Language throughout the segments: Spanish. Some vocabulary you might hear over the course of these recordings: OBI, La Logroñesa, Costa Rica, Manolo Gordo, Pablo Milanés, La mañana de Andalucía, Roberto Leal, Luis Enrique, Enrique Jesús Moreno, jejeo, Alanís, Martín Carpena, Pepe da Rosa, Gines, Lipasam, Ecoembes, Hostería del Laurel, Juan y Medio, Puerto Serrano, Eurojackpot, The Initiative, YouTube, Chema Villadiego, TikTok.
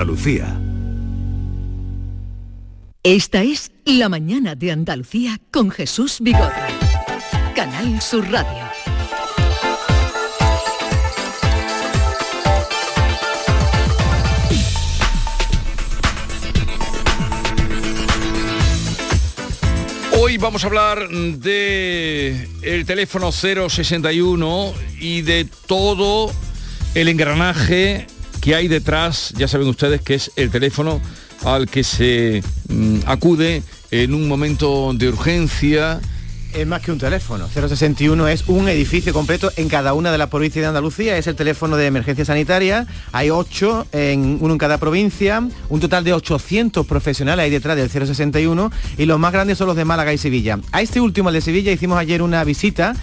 Andalucía. Esta es La mañana de Andalucía con Jesús Vigorra. Canal Sur Radio. Hoy vamos a hablar de el teléfono 061 y de todo el engranaje que hay detrás. Ya saben ustedes que es el teléfono al que se acude en un momento de urgencia. Es más que un teléfono. 061 es un edificio completo en cada una de las provincias de Andalucía. Es el teléfono de emergencia sanitaria. Hay 8, uno en cada provincia. Un total de 800 profesionales hay detrás del 061. Y los más grandes son los de Málaga y Sevilla. A este último, el de Sevilla, hicimos ayer una visita.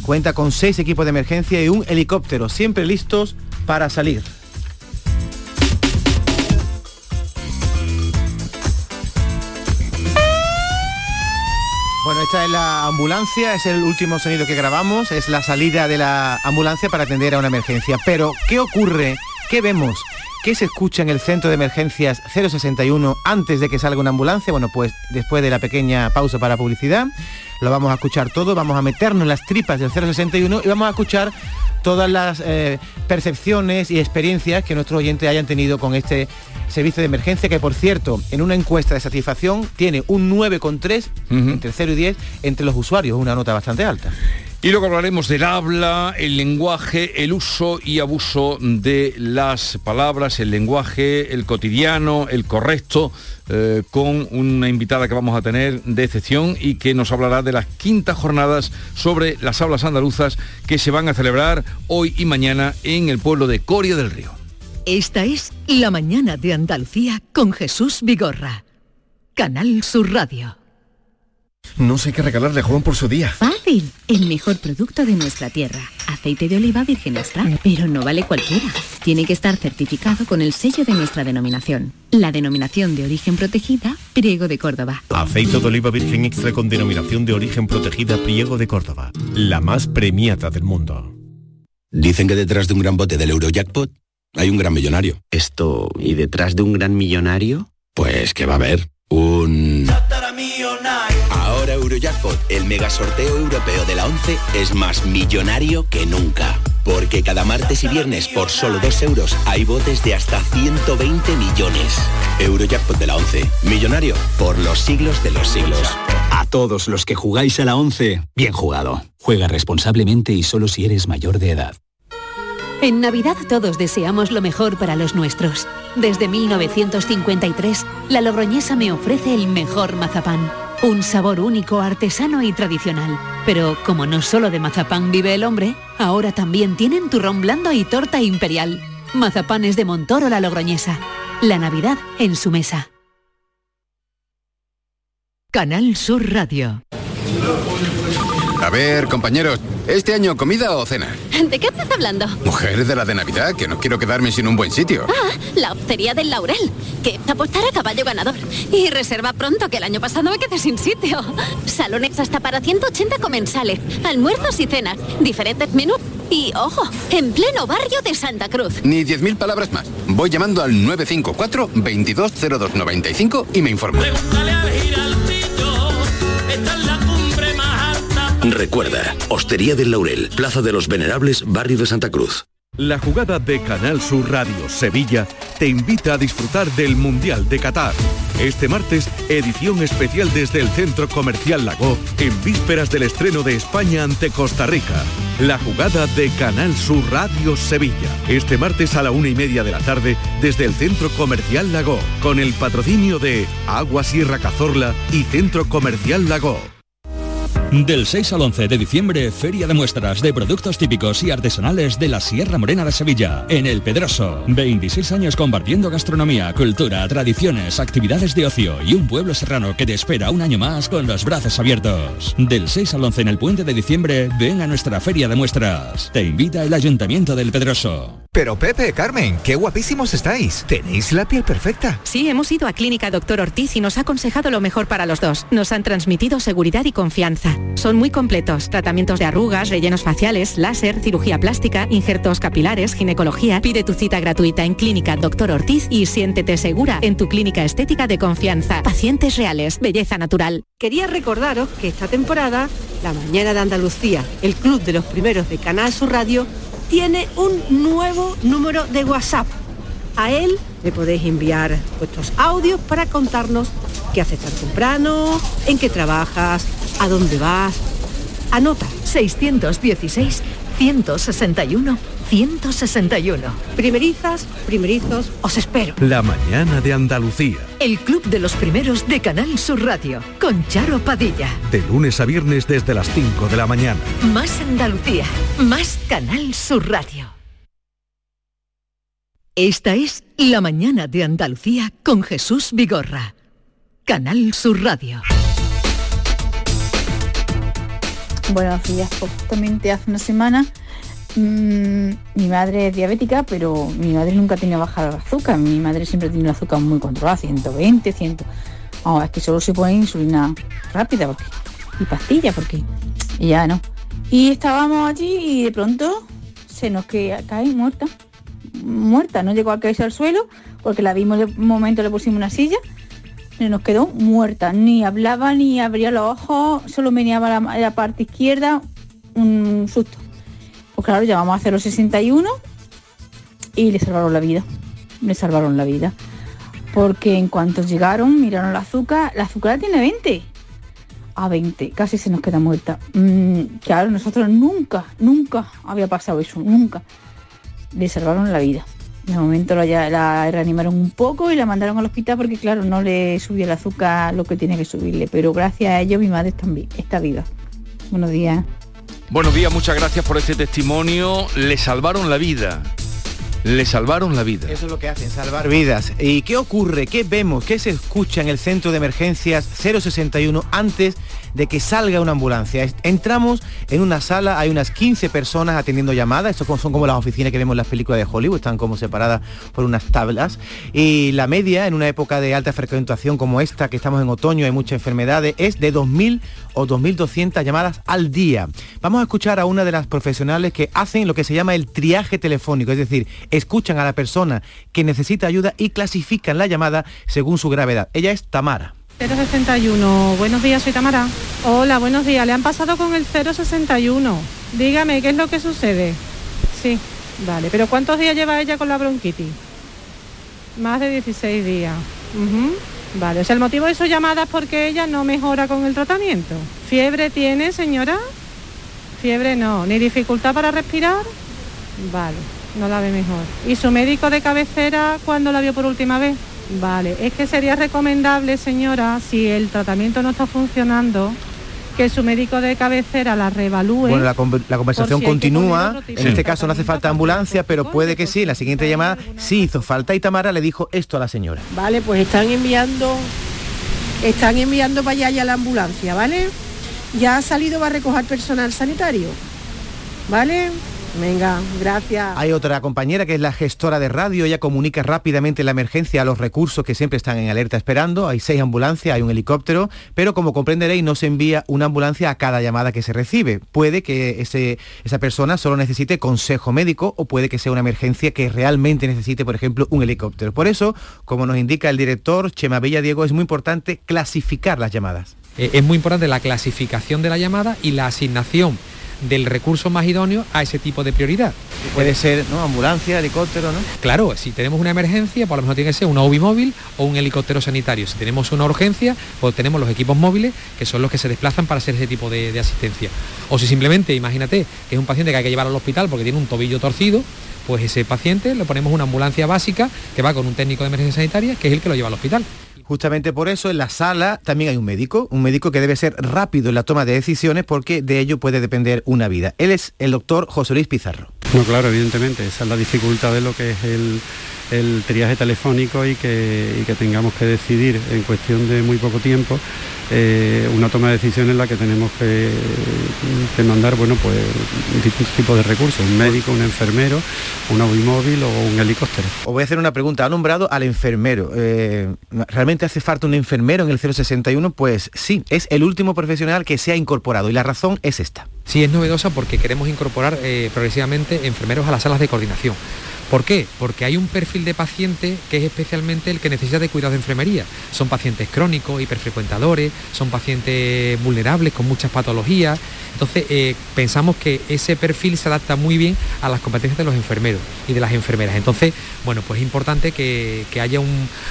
Cuenta con 6 equipos de emergencia y un helicóptero, siempre listos para salir. Bueno, esta es la ambulancia, es el último sonido que grabamos, es la salida de la ambulancia para atender a una emergencia. Pero, ¿qué ocurre? ¿Qué vemos? ¿Qué se escucha en el centro de emergencias 061 antes de que salga una ambulancia? Bueno, pues después de la pequeña pausa para publicidad, lo vamos a escuchar todo, vamos a meternos en las tripas del 061 y vamos a escuchar todas las percepciones y experiencias que nuestros oyentes hayan tenido con este servicio de emergencia, que por cierto, en una encuesta de satisfacción tiene un 9,3 entre 0 y 10 entre los usuarios, una nota bastante alta. Y luego hablaremos del habla, el lenguaje, el uso y abuso de las palabras, el lenguaje, el cotidiano, el correcto, con una invitada que vamos a tener de excepción y que nos hablará de las quintas jornadas sobre las hablas andaluzas que se van a celebrar hoy y mañana en el pueblo de Coria del Río. Esta es La mañana de Andalucía con Jesús Vigorra. Canal Sur Radio. No sé qué regalarle a Juan por su día. ¡Fácil! El mejor producto de nuestra tierra. Aceite de oliva virgen extra. Pero no vale cualquiera. Tiene que estar certificado con el sello de nuestra denominación. La denominación de origen protegida, Priego de Córdoba. Aceite de oliva virgen extra con denominación de origen protegida, Priego de Córdoba. La más premiada del mundo. Dicen que detrás de un gran bote del Eurojackpot hay un gran millonario. Esto, ¿y detrás de un gran millonario? Pues que va a haber un... Ahora Eurojackpot, el mega sorteo europeo de la 11, es más millonario que nunca. Porque cada martes y viernes por solo 2 euros hay botes de hasta 120 millones. Eurojackpot de la 11, millonario por los siglos de los siglos. A todos los que jugáis a la 11, bien jugado. Juega responsablemente y solo si eres mayor de edad. En Navidad todos deseamos lo mejor para los nuestros. Desde 1953, La Logroñesa me ofrece el mejor mazapán. Un sabor único, artesano y tradicional. Pero como no solo de mazapán vive el hombre, ahora también tienen turrón blando y torta imperial. Mazapanes de Montoro La Logroñesa. La Navidad en su mesa. Canal Sur Radio. A ver, compañeros, ¿este año comida o cena? ¿De qué estás hablando? Mujer, de la de Navidad, que no quiero quedarme sin un buen sitio. Ah, la Hostería del Laurel, que apostar a caballo ganador. Y reserva pronto, que el año pasado me quedé sin sitio. Salones hasta para 180 comensales, almuerzos y cenas, diferentes menús y, ojo, en pleno barrio de Santa Cruz. Ni 10.000 palabras más. Voy llamando al 954-220295 y me informo. Pregúntale al Giraldillo, está en la cumbre más. Recuerda, Hostería del Laurel, Plaza de los Venerables, barrio de Santa Cruz. La jugada de Canal Sur Radio Sevilla te invita a disfrutar del Mundial de Qatar. Este martes, edición especial desde el Centro Comercial Lago, en vísperas del estreno de España ante Costa Rica. La jugada de Canal Sur Radio Sevilla. Este martes a la 1:30 de la tarde, desde el Centro Comercial Lago, con el patrocinio de Aguas Sierra Cazorla y Centro Comercial Lago. Del 6 al 11 de diciembre, Feria de Muestras de Productos Típicos y Artesanales de la Sierra Morena de Sevilla, en El Pedroso. 26 años compartiendo gastronomía, cultura, tradiciones, actividades de ocio y un pueblo serrano que te espera un año más con los brazos abiertos. Del 6 al 11 en el puente de diciembre, ven a nuestra Feria de Muestras. Te invita el Ayuntamiento del Pedroso. Pero Pepe, Carmen, qué guapísimos estáis. Tenéis la piel perfecta. Sí, hemos ido a Clínica Doctor Ortiz y nos ha aconsejado lo mejor para los dos. Nos han transmitido seguridad y confianza. Son muy completos. Tratamientos de arrugas, rellenos faciales, láser, cirugía plástica, injertos capilares, ginecología. Pide tu cita gratuita en Clínica Doctor Ortiz y siéntete segura en tu clínica estética de confianza. Pacientes reales, belleza natural. Quería recordaros que esta temporada, La Mañana de Andalucía, el club de los primeros de Canal Sur Radio, tiene un nuevo número de WhatsApp. A él le podéis enviar vuestros audios para contarnos qué haces tan temprano, en qué trabajas, a dónde vas. Anota 616-161-161. Primerizas, primerizos, os espero. La Mañana de Andalucía. El club de los primeros de Canal Sur Radio, con Charo Padilla. De lunes a viernes desde las 5 de la mañana. Más Andalucía, más Canal Sur Radio. Esta es La Mañana de Andalucía con Jesús Vigorra. Canal Sur Radio. Buenos días. Justamente hace una semana mi madre es diabética, pero mi madre nunca ha tenido bajada de azúcar. Mi madre siempre ha tenido el azúcar muy controlada, 120, 100. Oh, es que solo se pone insulina rápida y pastillas, porque y ya no. Y estábamos allí y de pronto se nos cae muerta. Muerta, no llegó a caerse al suelo porque la vimos, de un momento le pusimos una silla, y nos quedó muerta, ni hablaba, ni abría los ojos, solo meneaba la parte izquierda, un susto. Pues claro, llamamos a 061 y le salvaron la vida, porque en cuanto llegaron, miraron la azúcar la tiene 20 a 20, casi se nos queda muerta. Claro, nosotros nunca había pasado eso, nunca. Le salvaron la vida. De momento la reanimaron un poco y la mandaron al hospital porque, claro, no le subía el azúcar lo que tiene que subirle. Pero gracias a ello mi madre también está viva. Buenos días. Buenos días, muchas gracias por este testimonio. Le salvaron la vida. Eso es lo que hacen, salvar vidas. ¿Y qué ocurre? ¿Qué vemos? ¿Qué se escucha en el centro de emergencias 061 antes de que salga una ambulancia? Entramos en una sala, hay unas 15 personas atendiendo llamadas. Estos son como las oficinas que vemos en las películas de Hollywood, están como separadas por unas tablas. Y la media, en una época de alta frecuentación como esta, que estamos en otoño, hay muchas enfermedades, es de 2.000 o 2.200 llamadas al día. Vamos a escuchar a una de las profesionales que hacen lo que se llama el triaje telefónico, es decir, escuchan a la persona que necesita ayuda y clasifican la llamada según su gravedad. Ella es Tamara. 061, buenos días, soy Tamara. Hola, buenos días, le han pasado con el 061. Dígame, ¿qué es lo que sucede? Sí, vale, pero ¿cuántos días lleva ella con la bronquitis? Más de 16 días. Uh-huh. Vale, o sea, el motivo de su llamada es porque ella no mejora con el tratamiento. ¿Fiebre tiene, señora? Fiebre no, ni dificultad para respirar. Vale, no la ve mejor. ¿Y su médico de cabecera cuándo la vio por última vez? Vale, es que sería recomendable, señora, si el tratamiento no está funcionando, que su médico de cabecera la reevalúe. Bueno, la conversación continúa, en este caso no hace falta ambulancia, pero puede que sí, en la siguiente llamada sí hizo falta y Tamara le dijo esto a la señora. Vale, pues están enviando para allá ya la ambulancia, ¿vale? Ya ha salido, va a recoger personal sanitario, ¿vale? Venga, gracias. Hay otra compañera que es la gestora de radio. Ella comunica rápidamente la emergencia a los recursos que siempre están en alerta esperando. Hay 6 ambulancias, hay un helicóptero, pero como comprenderéis no se envía una ambulancia a cada llamada que se recibe. Puede que esa persona solo necesite consejo médico o puede que sea una emergencia que realmente necesite, por ejemplo, un helicóptero. Por eso, como nos indica el director Chema Villadiego, es muy importante clasificar las llamadas. Es muy importante la clasificación de la llamada y la asignación del recurso más idóneo a ese tipo de prioridad. Puede ser, ¿no?, ambulancia, helicóptero, ¿no? Claro, si tenemos una emergencia, pues a lo mejor tiene que ser un OBI móvil o un helicóptero sanitario. Si tenemos una urgencia, pues tenemos los equipos móviles, que son los que se desplazan para hacer ese tipo de asistencia. O si simplemente, imagínate, que es un paciente que hay que llevar al hospital porque tiene un tobillo torcido, pues ese paciente le ponemos una ambulancia básica que va con un técnico de emergencia sanitaria, que es el que lo lleva al hospital. Justamente por eso en la sala también hay un médico que debe ser rápido en la toma de decisiones porque de ello puede depender una vida. Él es el doctor José Luis Pizarro. No, claro, evidentemente, esa es la dificultad de lo que es el el triaje telefónico y que tengamos que decidir en cuestión de muy poco tiempo una toma de decisión en la que tenemos que mandar, bueno, pues distintos tipos de recursos, un médico, un enfermero, un automóvil o un helicóptero. Os voy a hacer una pregunta, ha nombrado al enfermero, ¿realmente hace falta un enfermero en el 061? Pues sí, es el último profesional que se ha incorporado y la razón es esta. Sí, es novedosa porque queremos incorporar progresivamente enfermeros a las salas de coordinación. ¿Por qué? Porque hay un perfil de paciente que es especialmente el que necesita de cuidados de enfermería. Son pacientes crónicos, hiperfrecuentadores, son pacientes vulnerables con muchas patologías. Entonces, pensamos que ese perfil se adapta muy bien a las competencias de los enfermeros y de las enfermeras. Entonces, bueno, pues es importante que haya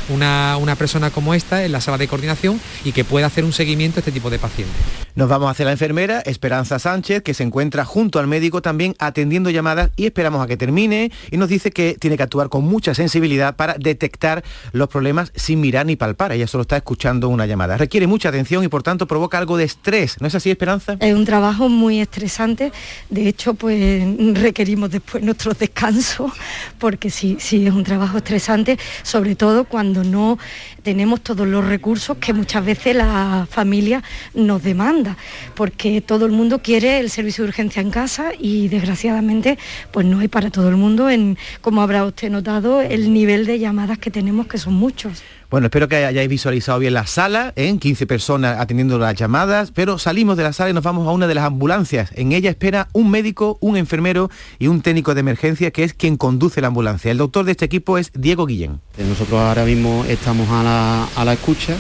una persona como esta en la sala de coordinación y que pueda hacer un seguimiento a este tipo de pacientes. Nos vamos hacia la enfermera, Esperanza Sánchez, que se encuentra junto al médico también atendiendo llamadas y esperamos a que termine y nos dice que tiene que actuar con mucha sensibilidad para detectar los problemas sin mirar ni palpar. Ella solo está escuchando una llamada. Requiere mucha atención y por tanto provoca algo de estrés. ¿No es así, Esperanza? Es un trabajo muy estresante. De hecho, pues requerimos después nuestros descansos porque sí es un trabajo estresante, sobre todo cuando no tenemos todos los recursos que muchas veces la familia nos demanda, porque todo el mundo quiere el servicio de urgencia en casa y desgraciadamente pues no hay para todo el mundo en... Como habrá usted notado, el nivel de llamadas que tenemos, que son muchos. Bueno, espero que hayáis visualizado bien la sala, 15 personas atendiendo las llamadas, pero salimos de la sala y nos vamos a una de las ambulancias. En ella espera un médico, un enfermero y un técnico de emergencia, que es quien conduce la ambulancia. El doctor de este equipo es Diego Guillén. Nosotros ahora mismo estamos a la escucha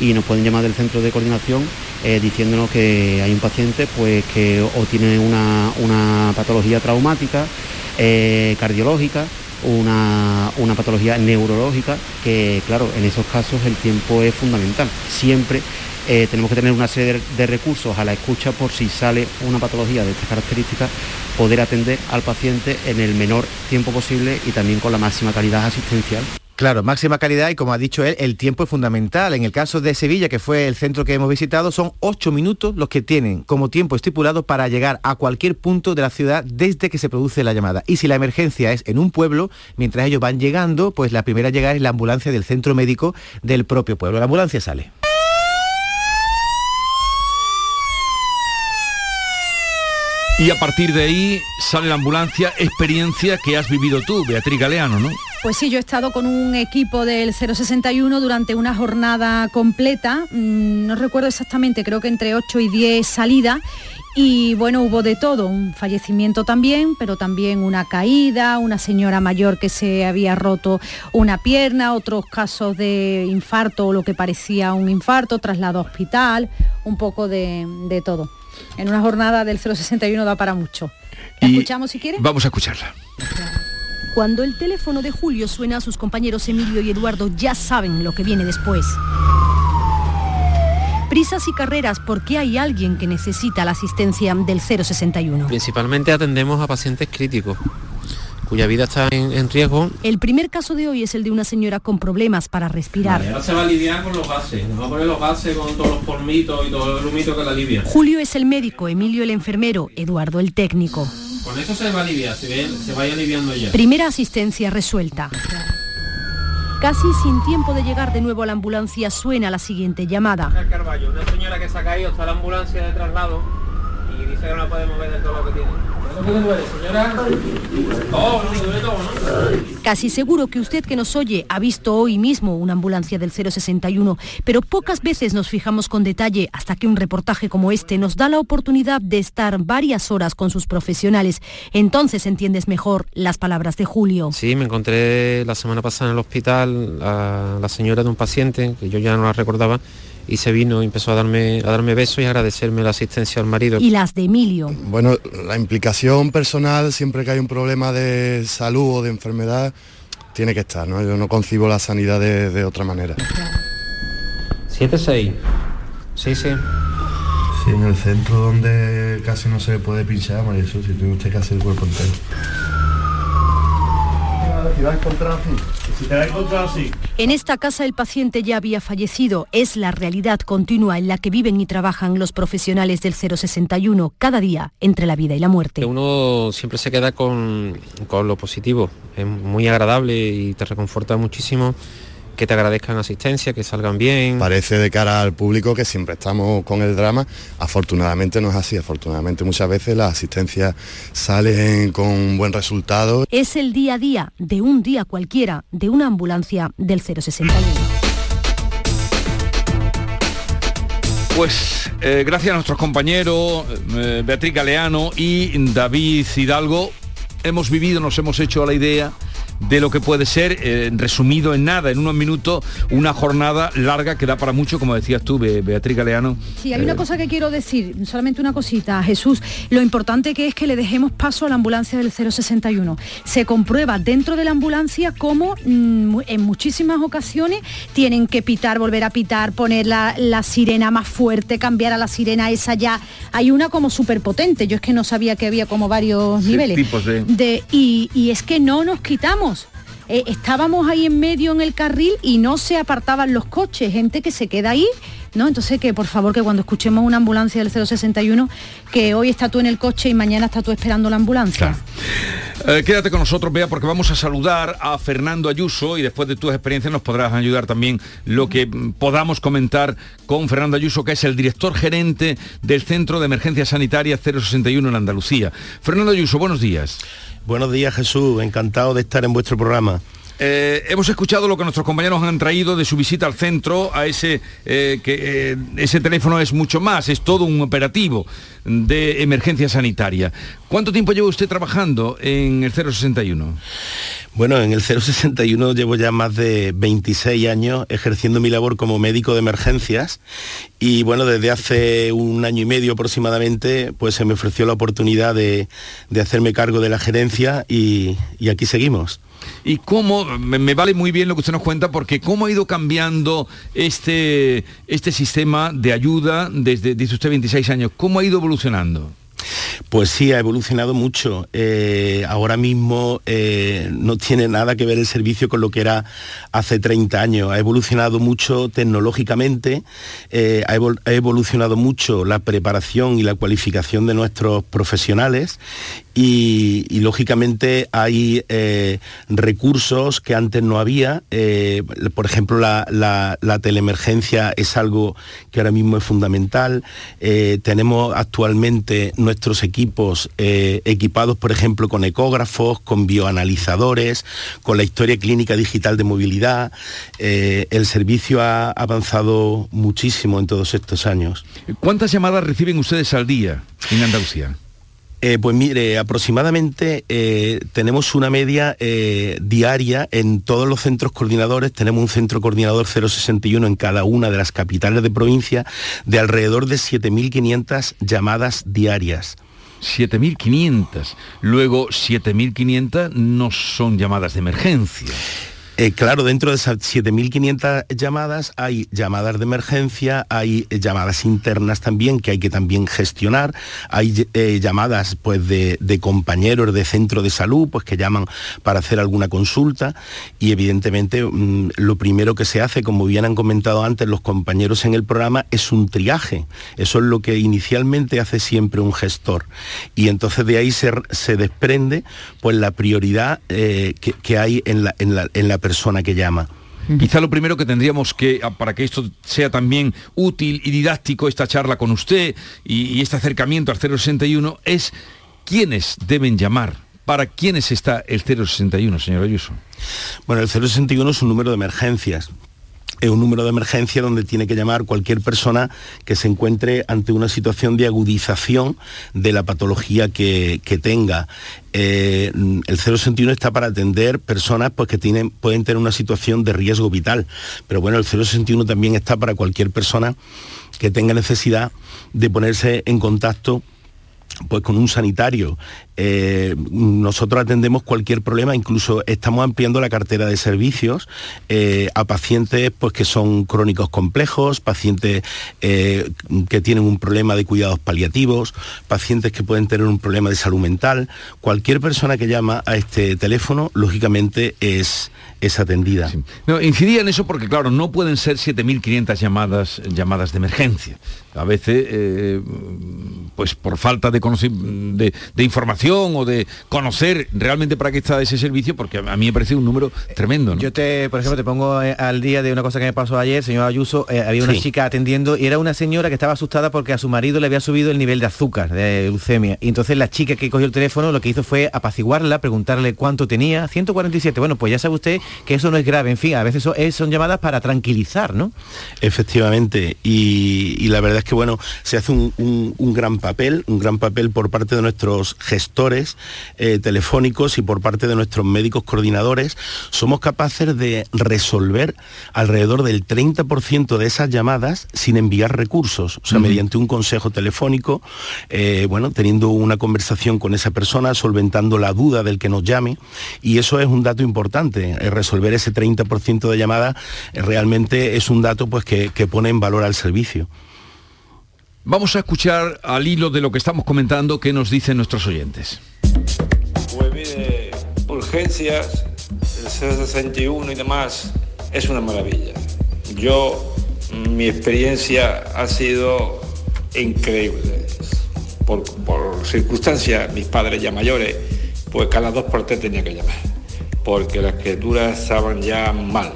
y nos pueden llamar del centro de coordinación diciéndonos que hay un paciente pues que o tiene una patología traumática, cardiológica, una patología neurológica, que claro, en esos casos el tiempo es fundamental. Siempre tenemos que tener una serie de recursos a la escucha por si sale una patología de estas características, poder atender al paciente en el menor tiempo posible y también con la máxima calidad asistencial. Claro, máxima calidad y como ha dicho él, el tiempo es fundamental. En el caso de Sevilla, que fue el centro que hemos visitado, son 8 minutos los que tienen como tiempo estipulado para llegar a cualquier punto de la ciudad desde que se produce la llamada. Y si la emergencia es en un pueblo, mientras ellos van llegando, pues la primera llegada es la ambulancia del centro médico del propio pueblo. La ambulancia sale. Y a partir de ahí sale la ambulancia, experiencia que has vivido tú, Beatriz Galeano, ¿no? Pues sí, yo he estado con un equipo del 061 durante una jornada completa, no recuerdo exactamente, creo que entre 8 y 10 salidas, y bueno, hubo de todo, un fallecimiento también, pero también una caída, una señora mayor que se había roto una pierna, otros casos de infarto o lo que parecía un infarto, traslado a hospital, un poco de todo. En una jornada del 061 da para mucho. ¿La escuchamos si quieres? Vamos a escucharla. Cuando el teléfono de Julio suena, sus compañeros Emilio y Eduardo ya saben lo que viene después. Prisas y carreras porque hay alguien que necesita la asistencia del 061. Principalmente atendemos a pacientes críticos, cuya vida está en riesgo. El primer caso de hoy es el de una señora con problemas para respirar. Vale, ahora se va a aliviar con los gases, nos va a poner los gases con todos los polmitos y todo el humito que la alivia. Julio es el médico, Emilio el enfermero, Eduardo el técnico. Con eso se va a aliviar, se va aliviando ya. Primera asistencia resuelta. Casi sin tiempo de llegar de nuevo a la ambulancia suena la siguiente llamada. Carballo, una señora que se ha caído, está la ambulancia de traslado y dice que no la puede mover de todo lo que tiene. Casi seguro que usted que nos oye ha visto hoy mismo una ambulancia del 061, pero pocas veces nos fijamos con detalle hasta que un reportaje como este nos da la oportunidad de estar varias horas con sus profesionales. Entonces entiendes mejor las palabras de Julio. Sí, me encontré la semana pasada en el hospital a la señora de un paciente, que yo ya no la recordaba, y se vino y empezó a darme besos y agradecerme la asistencia al marido. Y las de Emilio. Bueno, la implicación personal siempre que hay un problema de salud o de enfermedad tiene que estar, ¿no? Yo no concibo la sanidad de otra manera. 7-6. Sí. Sí, en el centro donde casi no se puede pinchar, María Jesús, si tiene usted que hacer el cuerpo entero. Y va a encontrar así. En esta casa el paciente ya había fallecido. Es la realidad continua en la que viven y trabajan los profesionales del 061, cada día entre la vida y la muerte. Uno siempre se queda con lo positivo. Es muy agradable y te reconforta muchísimo que te agradezcan asistencia, que salgan bien. Parece de cara al público que siempre estamos con el drama. Afortunadamente no es así. Afortunadamente muchas veces las asistencias salen con un buen resultado. Es el día a día de un día cualquiera, de una ambulancia del 061. Pues gracias a nuestros compañeros Beatriz Galeano y David Hidalgo, hemos vivido, nos hemos hecho a la idea de lo que puede ser, resumido en nada, en unos minutos, una jornada larga que da para mucho, como decías tú, Beatriz Galeano. Sí, hay una cosa que quiero decir, solamente una cosita, Jesús. Lo importante que es que le dejemos paso a la ambulancia del 061. Se comprueba dentro de la ambulancia cómo en muchísimas ocasiones tienen que pitar, volver a pitar, poner la sirena más fuerte, cambiar a la sirena esa ya. Hay una como súper potente, yo es que no sabía que había como varios niveles. Tipos y es que no nos quitamos. Estábamos ahí en medio en el carril y no se apartaban los coches, gente que se queda ahí, ¿no? Entonces que por favor, que cuando escuchemos una ambulancia del 061, que hoy está tú en el coche y mañana está tú esperando la ambulancia. Claro. Quédate con nosotros, Bea, porque vamos a saludar a Fernando Ayuso y después de tus experiencias nos podrás ayudar también lo que podamos comentar con Fernando Ayuso, que es el director gerente del Centro de Emergencias Sanitarias 061 en Andalucía. Fernando Ayuso, buenos días. Buenos días, Jesús, encantado de estar en vuestro programa. Hemos escuchado lo que nuestros compañeros han traído de su visita al centro, a ese ese teléfono es mucho más, es todo un operativo de emergencia sanitaria. ¿Cuánto tiempo lleva usted trabajando en el 061? Bueno, en el 061 llevo ya más de 26 años ejerciendo mi labor como médico de emergencias y bueno, desde hace un año y medio aproximadamente, pues se me ofreció la oportunidad de hacerme cargo de la gerencia y aquí seguimos. Y cómo, me vale muy bien lo que usted nos cuenta, porque cómo ha ido cambiando este sistema de ayuda desde, dice usted, 26 años, ¿cómo ha ido evolucionando? Pues sí, ha evolucionado mucho. Ahora mismo no tiene nada que ver el servicio con lo que era hace 30 años. Ha evolucionado mucho tecnológicamente, ha evolucionado mucho la preparación y la cualificación de nuestros profesionales y lógicamente hay recursos que antes no había. Por ejemplo, la teleemergencia es algo que ahora mismo es fundamental. Tenemos actualmente nuestros equipos equipados, por ejemplo, con ecógrafos, con bioanalizadores, con la historia clínica digital de movilidad. El servicio ha avanzado muchísimo en todos estos años. ¿Cuántas llamadas reciben ustedes al día en Andalucía? Pues mire, aproximadamente tenemos una media diaria en todos los centros coordinadores, tenemos un centro coordinador 061 en cada una de las capitales de provincia, de alrededor de 7.500 llamadas diarias. 7.500, luego 7.500 no son llamadas de emergencia. Claro, dentro de esas 7.500 llamadas hay llamadas de emergencia, hay llamadas internas también que hay que también gestionar, hay llamadas pues de compañeros de centro de salud pues que llaman para hacer alguna consulta y evidentemente lo primero que se hace, como bien han comentado antes los compañeros en el programa, es un triaje. Eso es lo que inicialmente hace siempre un gestor y entonces de ahí se desprende pues la prioridad que hay en la persona que llama. Quizá lo primero que tendríamos que, para que esto sea también útil y didáctico, esta charla con usted y este acercamiento al 061, es quiénes deben llamar, para quiénes está el 061, señor Ayuso. Bueno, el 061 es un número de emergencias. Es un número de emergencia donde tiene que llamar cualquier persona que se encuentre ante una situación de agudización de la patología que tenga. El 061 está para atender personas pues, que pueden tener una situación de riesgo vital, pero bueno, el 061 también está para cualquier persona que tenga necesidad de ponerse en contacto pues con un sanitario, Nosotros atendemos cualquier problema, incluso estamos ampliando la cartera de servicios a pacientes pues, que son crónicos complejos, pacientes que tienen un problema de cuidados paliativos, pacientes que pueden tener un problema de salud mental. Cualquier persona que llama a este teléfono, lógicamente, es atendida. Sí. No, incidía en eso porque, claro, no pueden ser 7.500 llamadas de emergencia. A veces, pues por falta de información o de conocer realmente para qué está ese servicio, porque a mí me parece un número tremendo, ¿no? Yo, por ejemplo, te pongo al día de una cosa que me pasó ayer, señor Ayuso, había una chica atendiendo y era una señora que estaba asustada porque a su marido le había subido el nivel de azúcar, de leucemia. Y entonces la chica que cogió el teléfono lo que hizo fue apaciguarla, preguntarle cuánto tenía, 147. Bueno, pues ya sabe usted que eso no es grave. En fin, a veces son llamadas para tranquilizar, ¿no? Efectivamente. Y la verdad es que bueno, se hace un gran papel por parte de nuestros gestores telefónicos y por parte de nuestros médicos coordinadores. Somos capaces de resolver alrededor del 30% de esas llamadas sin enviar recursos, o sea, mediante un consejo telefónico, teniendo una conversación con esa persona, solventando la duda del que nos llame, y eso es un dato importante. Resolver ese 30% de llamadas realmente es un dato pues que pone en valor al servicio. Vamos a escuchar al hilo de lo que estamos comentando qué nos dicen nuestros oyentes. Pues mire, urgencias, el 061 y demás, es una maravilla. Mi experiencia ha sido increíble. Por circunstancias, mis padres ya mayores, pues cada 2 por 3 tenía que llamar, porque las criaturas estaban ya mal.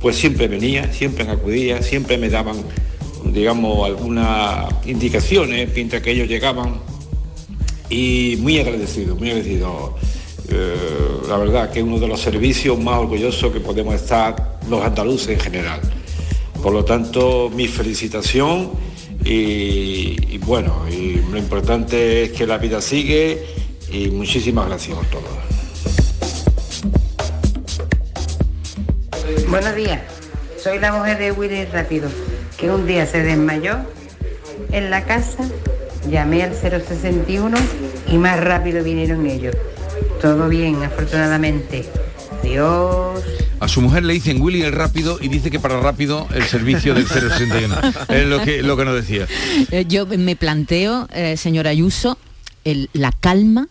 Pues siempre venía, siempre acudía, siempre me daban, digamos, algunas indicaciones mientras que ellos llegaban, y muy agradecido. La verdad que es uno de los servicios más orgullosos que podemos estar los andaluces en general. Por lo tanto, mi felicitación y lo importante es que la vida sigue, y muchísimas gracias a todos. Buenos días, soy la mujer de Willy Rápido, que un día se desmayó en la casa, llamé al 061 y más rápido vinieron ellos. Todo bien, afortunadamente. Dios. A su mujer le dicen Willy el Rápido y dice que para rápido el servicio del 061. Es lo que nos decía. Yo me planteo, señora Ayuso, la calma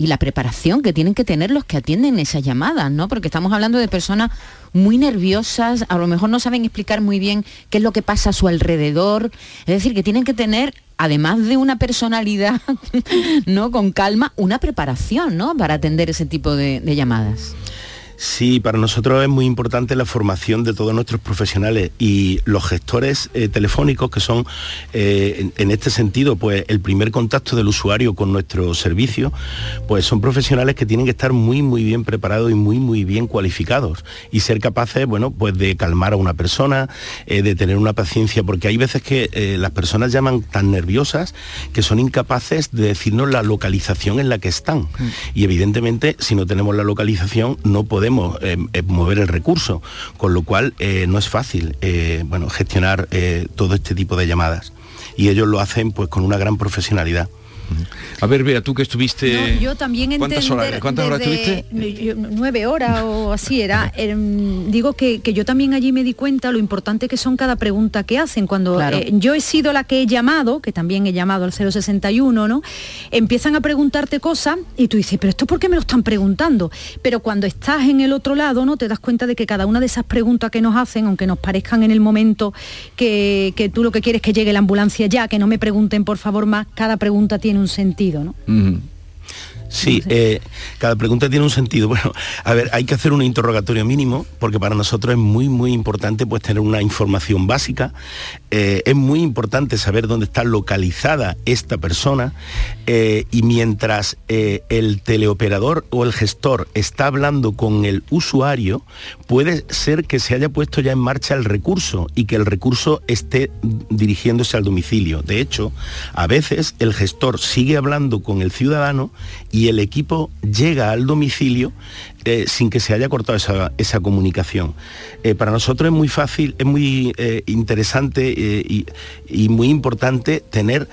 y la preparación que tienen que tener los que atienden esas llamadas, ¿no? Porque estamos hablando de personas muy nerviosas, a lo mejor no saben explicar muy bien qué es lo que pasa a su alrededor. Es decir, que tienen que tener, además de una personalidad, ¿no?, con calma, una preparación, ¿no?, para atender ese tipo de llamadas. Sí, para nosotros es muy importante la formación de todos nuestros profesionales, y los gestores telefónicos, que son en este sentido pues el primer contacto del usuario con nuestro servicio, pues son profesionales que tienen que estar muy muy bien preparados y muy muy bien cualificados, y ser capaces de calmar a una persona, de tener una paciencia, porque hay veces que las personas llaman tan nerviosas que son incapaces de decirnos la localización en la que están, y evidentemente si no tenemos la localización no podemos mover el recurso, con lo cual no es fácil gestionar todo este tipo de llamadas, y ellos lo hacen pues con una gran profesionalidad. A ver, Bea, tú que estuviste... No, yo también entender... ¿Cuántas horas estuviste? 9 horas o así era. Digo que yo también allí me di cuenta lo importante que son cada pregunta que hacen. Cuando yo he sido la que he llamado, que también he llamado al 061, ¿no?, empiezan a preguntarte cosas y tú dices, pero ¿esto por qué me lo están preguntando? Pero cuando estás en el otro lado, ¿no?, te das cuenta de que cada una de esas preguntas que nos hacen, aunque nos parezcan en el momento que tú lo que quieres es que llegue la ambulancia ya, que no me pregunten por favor más, cada pregunta tiene un sentido, ¿no? Mm-hmm. Sí, cada pregunta tiene un sentido. Bueno, a ver, hay que hacer un interrogatorio mínimo, porque para nosotros es muy, muy importante pues tener una información básica. Es muy importante saber dónde está localizada esta persona, y mientras el teleoperador o el gestor está hablando con el usuario, puede ser que se haya puesto ya en marcha el recurso y que el recurso esté dirigiéndose al domicilio. De hecho, a veces el gestor sigue hablando con el ciudadano y y el equipo llega al domicilio sin que se haya cortado esa comunicación. Para nosotros es muy fácil, es muy interesante y muy importante tener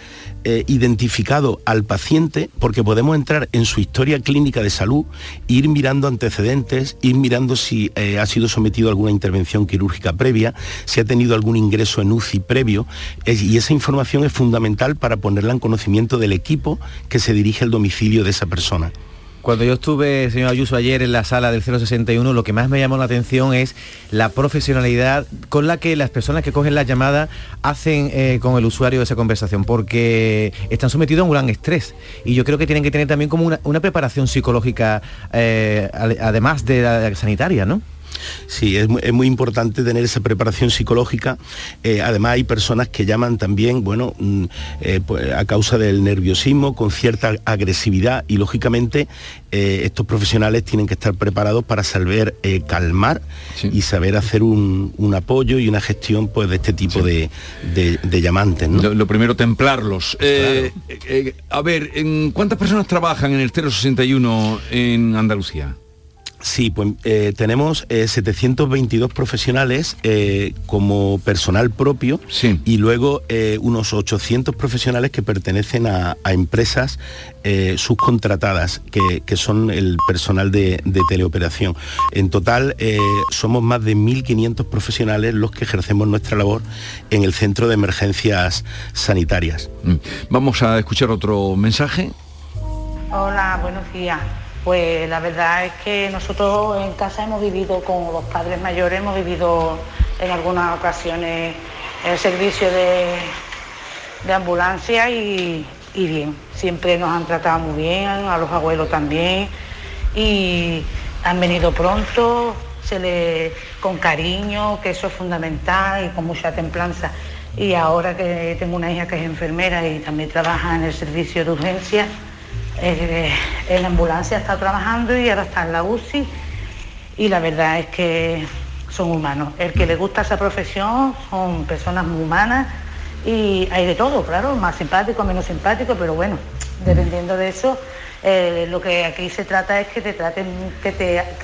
identificado al paciente, porque podemos entrar en su historia clínica de salud, ir mirando antecedentes, ir mirando si ha sido sometido a alguna intervención quirúrgica previa, si ha tenido algún ingreso en UCI previo, y esa información es fundamental para ponerla en conocimiento del equipo que se dirige al domicilio de esa persona. Cuando yo estuve, señor Ayuso, ayer en la sala del 061, lo que más me llamó la atención es la profesionalidad con la que las personas que cogen la llamada hacen con el usuario esa conversación, porque están sometidos a un gran estrés y yo creo que tienen que tener también como una preparación psicológica, además de la sanitaria, ¿no? Sí, es muy importante tener esa preparación psicológica. Además hay personas que llaman también, pues a causa del nerviosismo, con cierta agresividad, y lógicamente estos profesionales tienen que estar preparados para saber calmar, sí, y saber hacer un apoyo y una gestión, pues, de este tipo, sí, de llamantes, ¿no? Lo primero, templarlos. Claro. A ver, ¿cuántas personas trabajan en el 061 en Andalucía? Sí, pues tenemos 722 profesionales como personal propio, sí, y luego unos 800 profesionales que pertenecen a empresas subcontratadas, que son el personal de teleoperación. En total somos más de 1.500 profesionales los que ejercemos nuestra labor en el Centro de Emergencias Sanitarias. Vamos a escuchar otro mensaje. Hola, buenos días. Pues la verdad es que nosotros en casa hemos vivido con los padres mayores, hemos vivido en algunas ocasiones el servicio de ambulancia y bien. Siempre nos han tratado muy bien, a los abuelos también, y han venido pronto, con cariño, que eso es fundamental, y con mucha templanza. Y ahora que tengo una hija que es enfermera y también trabaja en el servicio de urgencias, en la ambulancia está trabajando y ahora está en la UCI, y la verdad es que son humanos. El que le gusta esa profesión son personas muy humanas y hay de todo, claro, más simpático, menos simpático, pero bueno, dependiendo de eso, lo que aquí se trata es que te traten, que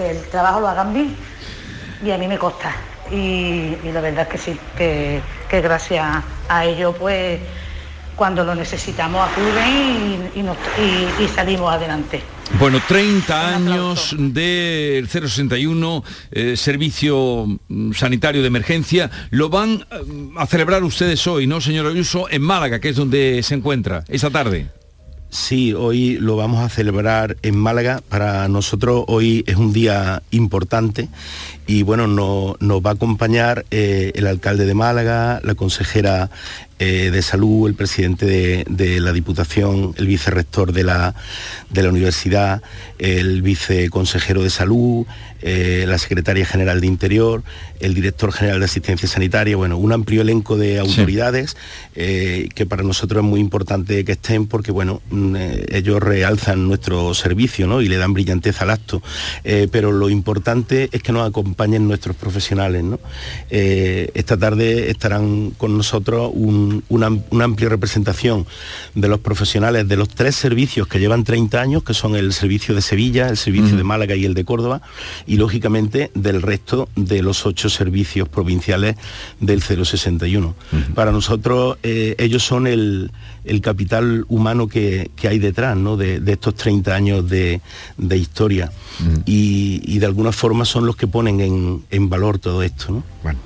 el trabajo lo hagan bien, y a mí me consta, y la verdad es que sí, que gracias a ello, pues, cuando lo necesitamos acuden y salimos adelante. Bueno, 30 años del 061, servicio sanitario de emergencia. Lo van a celebrar ustedes hoy, ¿no, señor Ayuso? En Málaga, que es donde se encuentra, esta tarde. Sí, hoy lo vamos a celebrar en Málaga. Para nosotros hoy es un día importante y bueno, nos va a acompañar el alcalde de Málaga, la consejera de salud, el presidente de la Diputación, el vicerrector de la universidad, el viceconsejero de salud, la secretaria general de Interior, el director general de asistencia sanitaria, bueno, un amplio elenco de autoridades, sí, que para nosotros es muy importante que estén, porque bueno, ellos realzan nuestro servicio, ¿no? Y le dan brillantez al acto, pero lo importante es que nos acompañen nuestros profesionales, ¿no? Esta tarde estarán con nosotros una amplia representación de los profesionales de los tres servicios que llevan 30 años, que son el servicio de Sevilla, el servicio de Málaga y el de Córdoba, y lógicamente del resto de los 8 servicios provinciales del 061. Para nosotros ellos son el capital humano que hay detrás, ¿no? de estos 30 años de historia, y de alguna forma son los que ponen en valor todo esto, ¿no? Bueno,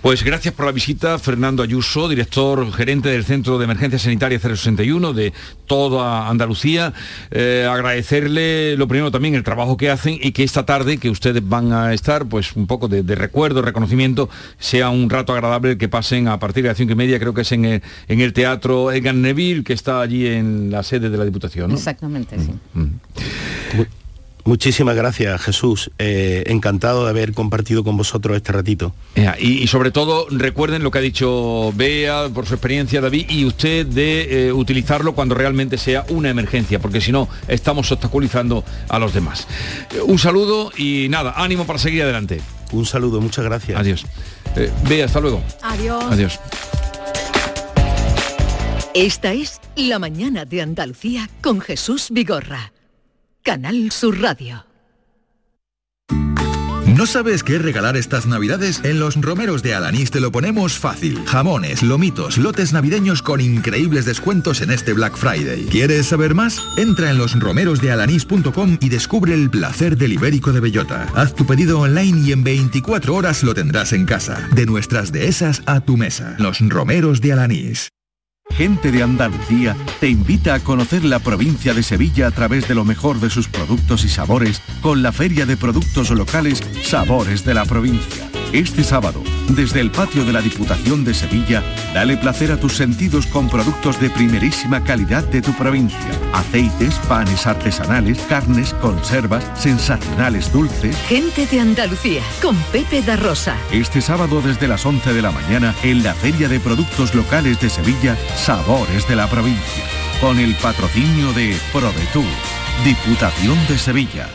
pues gracias por la visita, Fernando Ayuso, director gerente del Centro de Emergencias Sanitarias 061 de toda Andalucía. Agradecerle lo primero también el trabajo que hacen, y que esta tarde que ustedes van a estar, pues un poco de recuerdo, reconocimiento, sea un rato agradable que pasen a partir de las 5:30, creo que es en el Teatro Edgar Neville, que está allí en la sede de la Diputación, ¿no? Exactamente, sí. Muchísimas gracias, Jesús. Encantado de haber compartido con vosotros este ratito. Y sobre todo, recuerden lo que ha dicho Bea, por su experiencia, David, y usted, de utilizarlo cuando realmente sea una emergencia, porque si no, estamos obstaculizando a los demás. Un saludo y nada, ánimo para seguir adelante. Un saludo, muchas gracias. Adiós. Bea, hasta luego. Adiós. Adiós. Esta es La Mañana de Andalucía con Jesús Vigorra. Canal Sur Radio. ¿No sabes qué regalar estas Navidades? En Los Romeros de Alanís te lo ponemos fácil. Jamones, lomitos, lotes navideños con increíbles descuentos en este Black Friday. ¿Quieres saber más? Entra en losromerosdealanís.com y descubre el placer del ibérico de bellota. Haz tu pedido online y en 24 horas lo tendrás en casa. De nuestras dehesas a tu mesa. Los Romeros de Alanís. Gente de Andalucía te invita a conocer la provincia de Sevilla a través de lo mejor de sus productos y sabores con la Feria de Productos Locales Sabores de la Provincia. Este sábado, desde el patio de la Diputación de Sevilla, dale placer a tus sentidos con productos de primerísima calidad de tu provincia. Aceites, panes artesanales, carnes, conservas, sensacionales dulces. Gente de Andalucía, con Pepe da Rosa. Este sábado desde las 11 de la mañana, en la Feria de Productos Locales de Sevilla, Sabores de la Provincia, con el patrocinio de Prodetur, Diputación de Sevilla.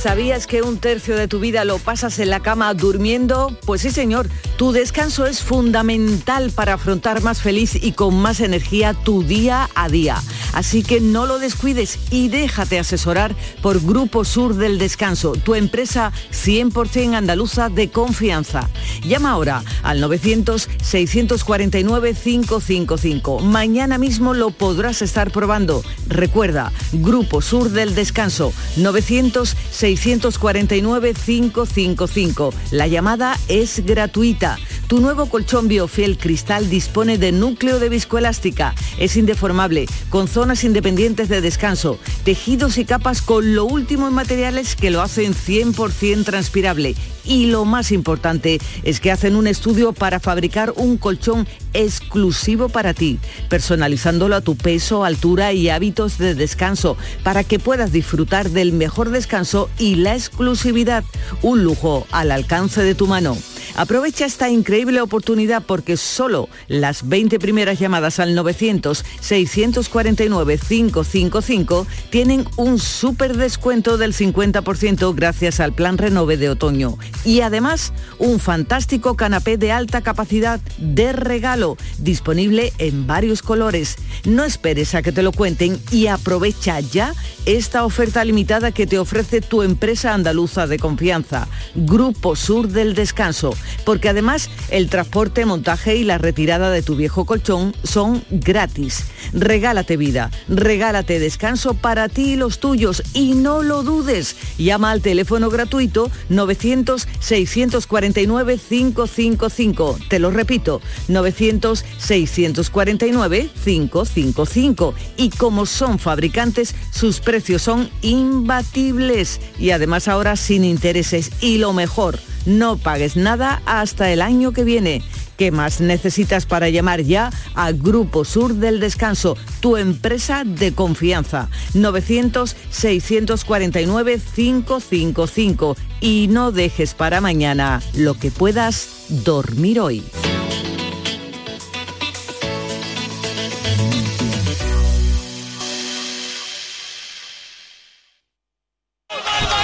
¿Sabías que un tercio de tu vida lo pasas en la cama durmiendo? Pues sí, señor. Tu descanso es fundamental para afrontar más feliz y con más energía tu día a día. Así que no lo descuides y déjate asesorar por Grupo Sur del Descanso, tu empresa 100% andaluza de confianza. Llama ahora al 900-649-555. Mañana mismo lo podrás estar probando. Recuerda, Grupo Sur del Descanso, 900-649-555. La llamada es gratuita. Tu nuevo colchón Biofiel Cristal dispone de núcleo de viscoelástica. Es indeformable, con zonas independientes de descanso, tejidos y capas con lo último en materiales que lo hacen 100% transpirable. Y lo más importante es que hacen un estudio para fabricar un colchón exclusivo para ti, personalizándolo a tu peso, altura y hábitos de descanso, para que puedas disfrutar del mejor descanso y la exclusividad. Un lujo al alcance de tu mano. Aprovecha esta increíble oportunidad porque solo las 20 primeras llamadas al 900-649-555 tienen un súper descuento del 50% gracias al Plan Renove de otoño. Y además, un fantástico canapé de alta capacidad de regalo, disponible en varios colores. No esperes a que te lo cuenten y aprovecha ya esta oferta limitada que te ofrece tu empresa andaluza de confianza, Grupo Sur del Descanso, porque además el transporte, montaje y la retirada de tu viejo colchón son gratis. Regálate vida, regálate descanso para ti y los tuyos, y no lo dudes. Llama al teléfono gratuito 900-649-555. Te lo repito, 900-649-555. Y como son fabricantes, sus precios son imbatibles y además ahora sin intereses. Y lo mejor, no pagues nada hasta el año que viene. ¿Qué más necesitas para llamar ya a Grupo Sur del Descanso, tu empresa de confianza? 900-649-555. Y no dejes para mañana lo que puedas dormir hoy.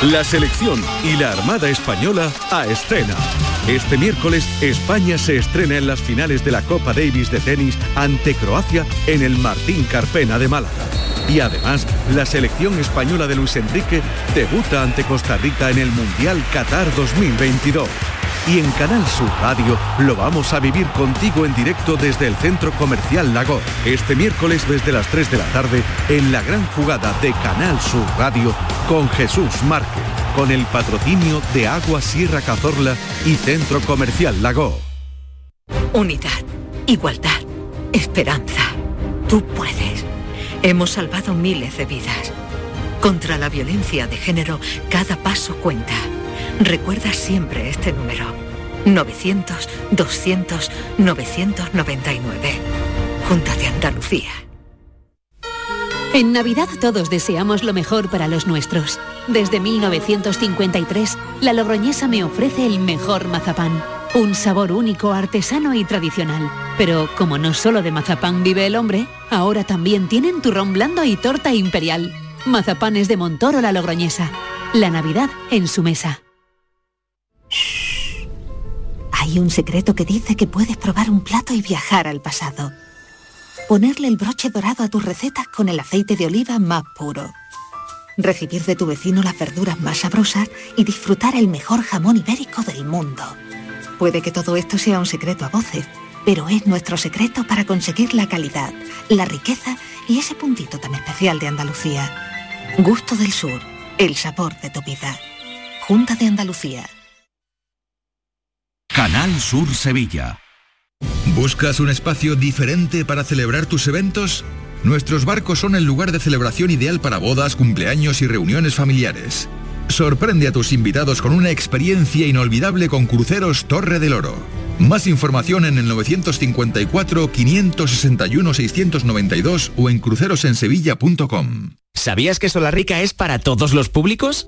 La selección y la Armada Española a escena. Este miércoles, España se estrena en las finales de la Copa Davis de tenis ante Croacia en el Martín Carpena de Málaga. Y además, la selección española de Luis Enrique debuta ante Costa Rica en el Mundial Qatar 2022. Y en Canal Sur Radio lo vamos a vivir contigo en directo desde el Centro Comercial Lago. Este miércoles desde las 3 de la tarde en la gran jugada de Canal Sur Radio con Jesús Márquez, con el patrocinio de Aguas Sierra Cazorla y Centro Comercial Lago. Unidad, igualdad, esperanza. Tú puedes. Hemos salvado miles de vidas. Contra la violencia de género, cada paso cuenta. Recuerda siempre este número. 900-200-999. Junta de Andalucía. En Navidad todos deseamos lo mejor para los nuestros. Desde 1953, La Logroñesa me ofrece el mejor mazapán. Un sabor único, artesano y tradicional. Pero como no solo de mazapán vive el hombre, ahora también tienen turrón blando y torta imperial. Mazapanes de Montoro La Logroñesa. La Navidad en su mesa. Hay un secreto que dice que puedes probar un plato y viajar al pasado. Ponerle el broche dorado a tus recetas con el aceite de oliva más puro. Recibir de tu vecino las verduras más sabrosas y disfrutar el mejor jamón ibérico del mundo. Puede que todo esto sea un secreto a voces, pero es nuestro secreto para conseguir la calidad, la riqueza y ese puntito tan especial de Andalucía. Gusto del Sur, el sabor de tu vida. Junta de Andalucía. Canal Sur Sevilla. ¿Buscas un espacio diferente para celebrar tus eventos? Nuestros barcos son el lugar de celebración ideal para bodas, cumpleaños y reuniones familiares. Sorprende a tus invitados con una experiencia inolvidable con Cruceros Torre del Oro. Más información en el 954 561 692 o en crucerosensevilla.com. ¿Sabías que Solarica es para todos los públicos?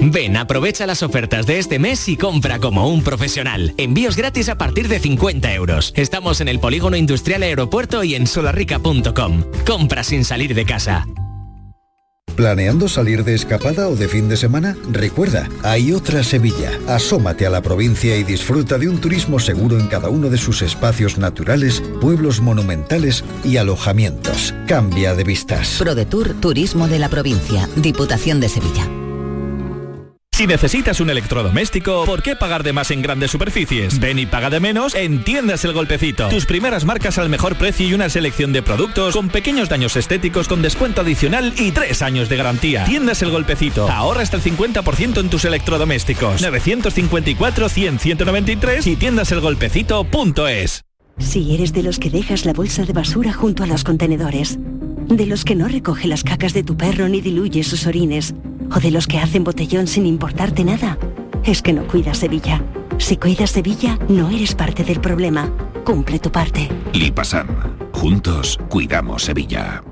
Ven, aprovecha las ofertas de este mes y compra como un profesional. Envíos gratis a partir de 50 euros. Estamos en el Polígono Industrial Aeropuerto y en solarrica.com. Compra sin salir de casa. ¿Planeando salir de escapada o de fin de semana? Recuerda, hay otra Sevilla. Asómate a la provincia y disfruta de un turismo seguro en cada uno de sus espacios naturales, pueblos monumentales y alojamientos. Cambia de vistas. Prodetur, Turismo de la Provincia, Diputación de Sevilla. Si necesitas un electrodoméstico, ¿por qué pagar de más en grandes superficies? Ven y paga de menos en Tiendas El Golpecito. Tus primeras marcas al mejor precio y una selección de productos con pequeños daños estéticos con descuento adicional y 3 años de garantía. Tiendas El Golpecito. Ahorra hasta el 50% en tus electrodomésticos. 954-100-193 y tiendaselgolpecito.es. Si eres de los que dejas la bolsa de basura junto a los contenedores, de los que no recoge las cacas de tu perro ni diluye sus orines, o de los que hacen botellón sin importarte nada, es que no cuidas Sevilla. Si cuidas Sevilla, no eres parte del problema. Cumple tu parte. Lipasam. Juntos cuidamos Sevilla.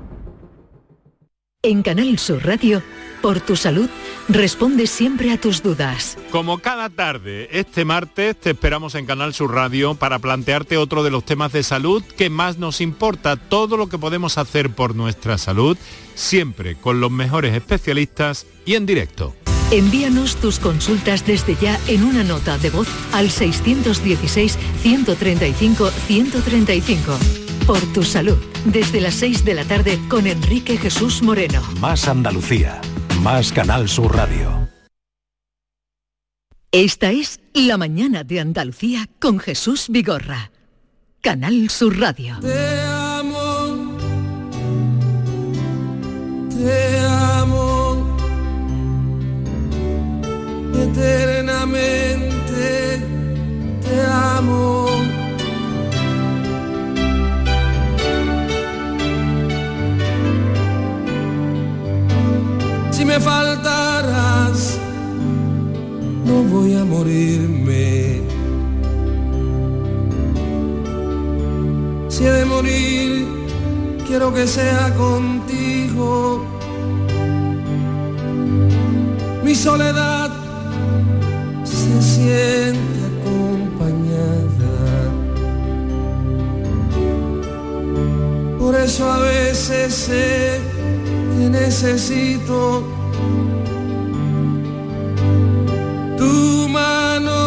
En Canal Sur Radio, por tu salud, responde siempre a tus dudas. Como cada tarde, este martes te esperamos en Canal Sur Radio para plantearte otro de los temas de salud que más nos importa, todo lo que podemos hacer por nuestra salud, siempre con los mejores especialistas y en directo. Envíanos tus consultas desde ya en una nota de voz al 616-135-135. Por tu salud, desde las 6 de la tarde con Enrique Jesús Moreno. Más Andalucía, más Canal Sur Radio. Esta es La Mañana de Andalucía con Jesús Vigorra. Canal Sur Radio. Te amo, eternamente te amo. Si me faltaras, no voy a morirme. Si he de morir, quiero que sea contigo. Mi soledad se siente acompañada. Por eso a veces sé te necesito, tu mano,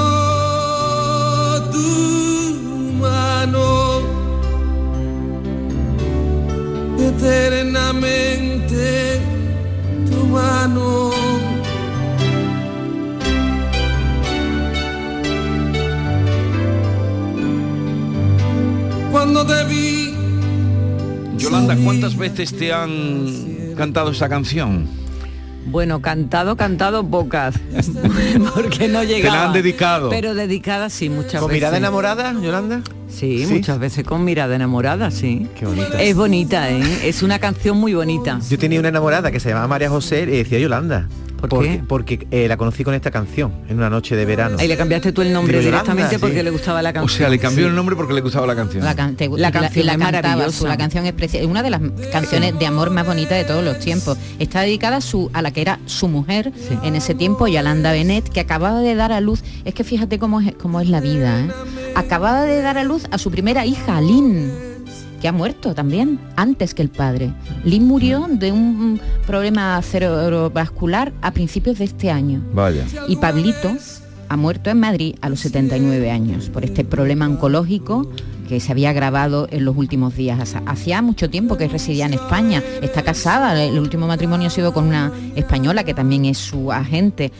eternamente tu mano. Cuando te vi, Yolanda, ¿cuántas veces te han cantado esa canción? Bueno, cantado pocas, porque no llegaba. ¿Te la han dedicado? Pero dedicada sí, muchas veces. ¿Con mirada enamorada, Yolanda? Sí, muchas veces con mirada enamorada, sí. Qué bonita. Es bonita, ¿eh? Es una canción muy bonita. Yo tenía una enamorada que se llamaba María José y decía Yolanda. ¿Por qué? Porque la conocí con esta canción en una noche de verano. Y le cambiaste tú el nombre directamente porque le gustaba la canción. O sea, le cambió el nombre porque le gustaba la canción. La canción es maravillosa. La canción es preciosa. Es una de las canciones de amor más bonitas de todos los tiempos. Está dedicada a la que era su mujer en ese tiempo, Yolanda Benet, que acababa de dar a luz. Es que fíjate cómo es la vida, ¿eh? Acababa de dar a luz a su primera hija, Aline, que ha muerto también antes que el padre. Lynn murió de un problema cerebrovascular a principios de este año. Vaya. Y Pablito, ha muerto en Madrid a los 79 años por este problema oncológico que se había agravado en los últimos días. Hacía mucho tiempo que residía en España, está casada, el último matrimonio ha sido con una española que también es su agente.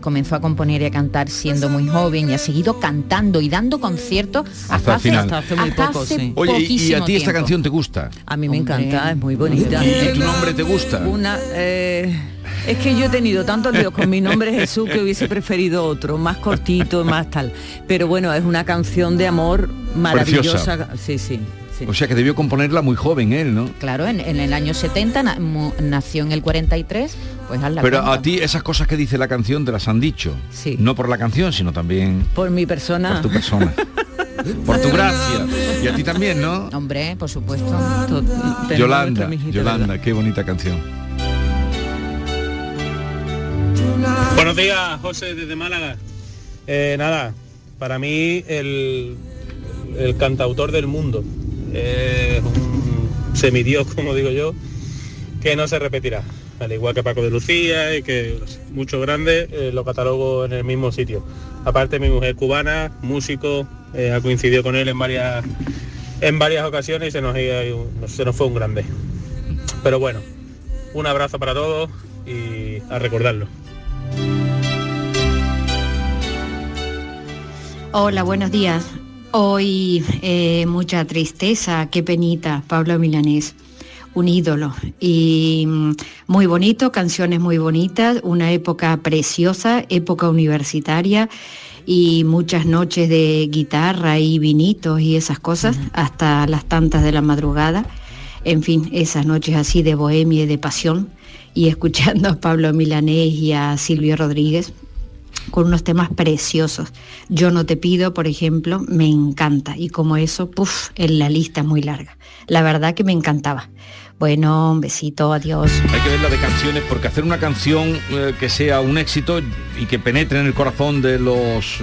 Comenzó a componer y a cantar siendo muy joven y ha seguido cantando y dando conciertos hasta el final. Hasta hace poco. Oye, ¿y a ti esta canción te gusta? A mí me encanta, es muy bonita. ¿Y tu nombre te gusta? Es que yo he tenido tantos líos con mi nombre Jesús que hubiese preferido otro, más cortito, más tal. Pero bueno, es una canción de amor maravillosa. Preciosa. Sí. O sea que debió componerla muy joven él, ¿no? Claro, en el año 70, nació en el 43, pues haz la Pero cuenta. A ti esas cosas que dice la canción te las han dicho. Sí. No por la canción, sino también... Por mi persona. Por tu persona. Por tu gracia. Y a ti también, ¿no? Hombre, por supuesto. Yolanda, qué bonita canción. Buenos días, José, desde Málaga. Para mí el cantautor del mundo es un semidios, como digo yo, que no se repetirá. Al igual que Paco de Lucía y que muchos grandes, lo catalogo en el mismo sitio. Aparte, mi mujer cubana, músico, ha coincidido con él en varias ocasiones y se nos fue un grande. Pero bueno, un abrazo para todos y a recordarlo. Hola, buenos días. Hoy mucha tristeza, qué penita, Pablo Milanés, un ídolo. Y muy bonito, canciones muy bonitas, una época preciosa, época universitaria y muchas noches de guitarra y vinitos y esas cosas, hasta las tantas de la madrugada. En fin, esas noches así de bohemia y de pasión, y escuchando a Pablo Milanés y a Silvio Rodríguez, con unos temas preciosos. Yo no te pido, por ejemplo, me encanta. Y como eso, en la lista es muy larga. La verdad que me encantaba. Bueno, un besito, adiós. Hay que ver la de canciones, porque hacer una canción que sea un éxito y que penetre en el corazón de los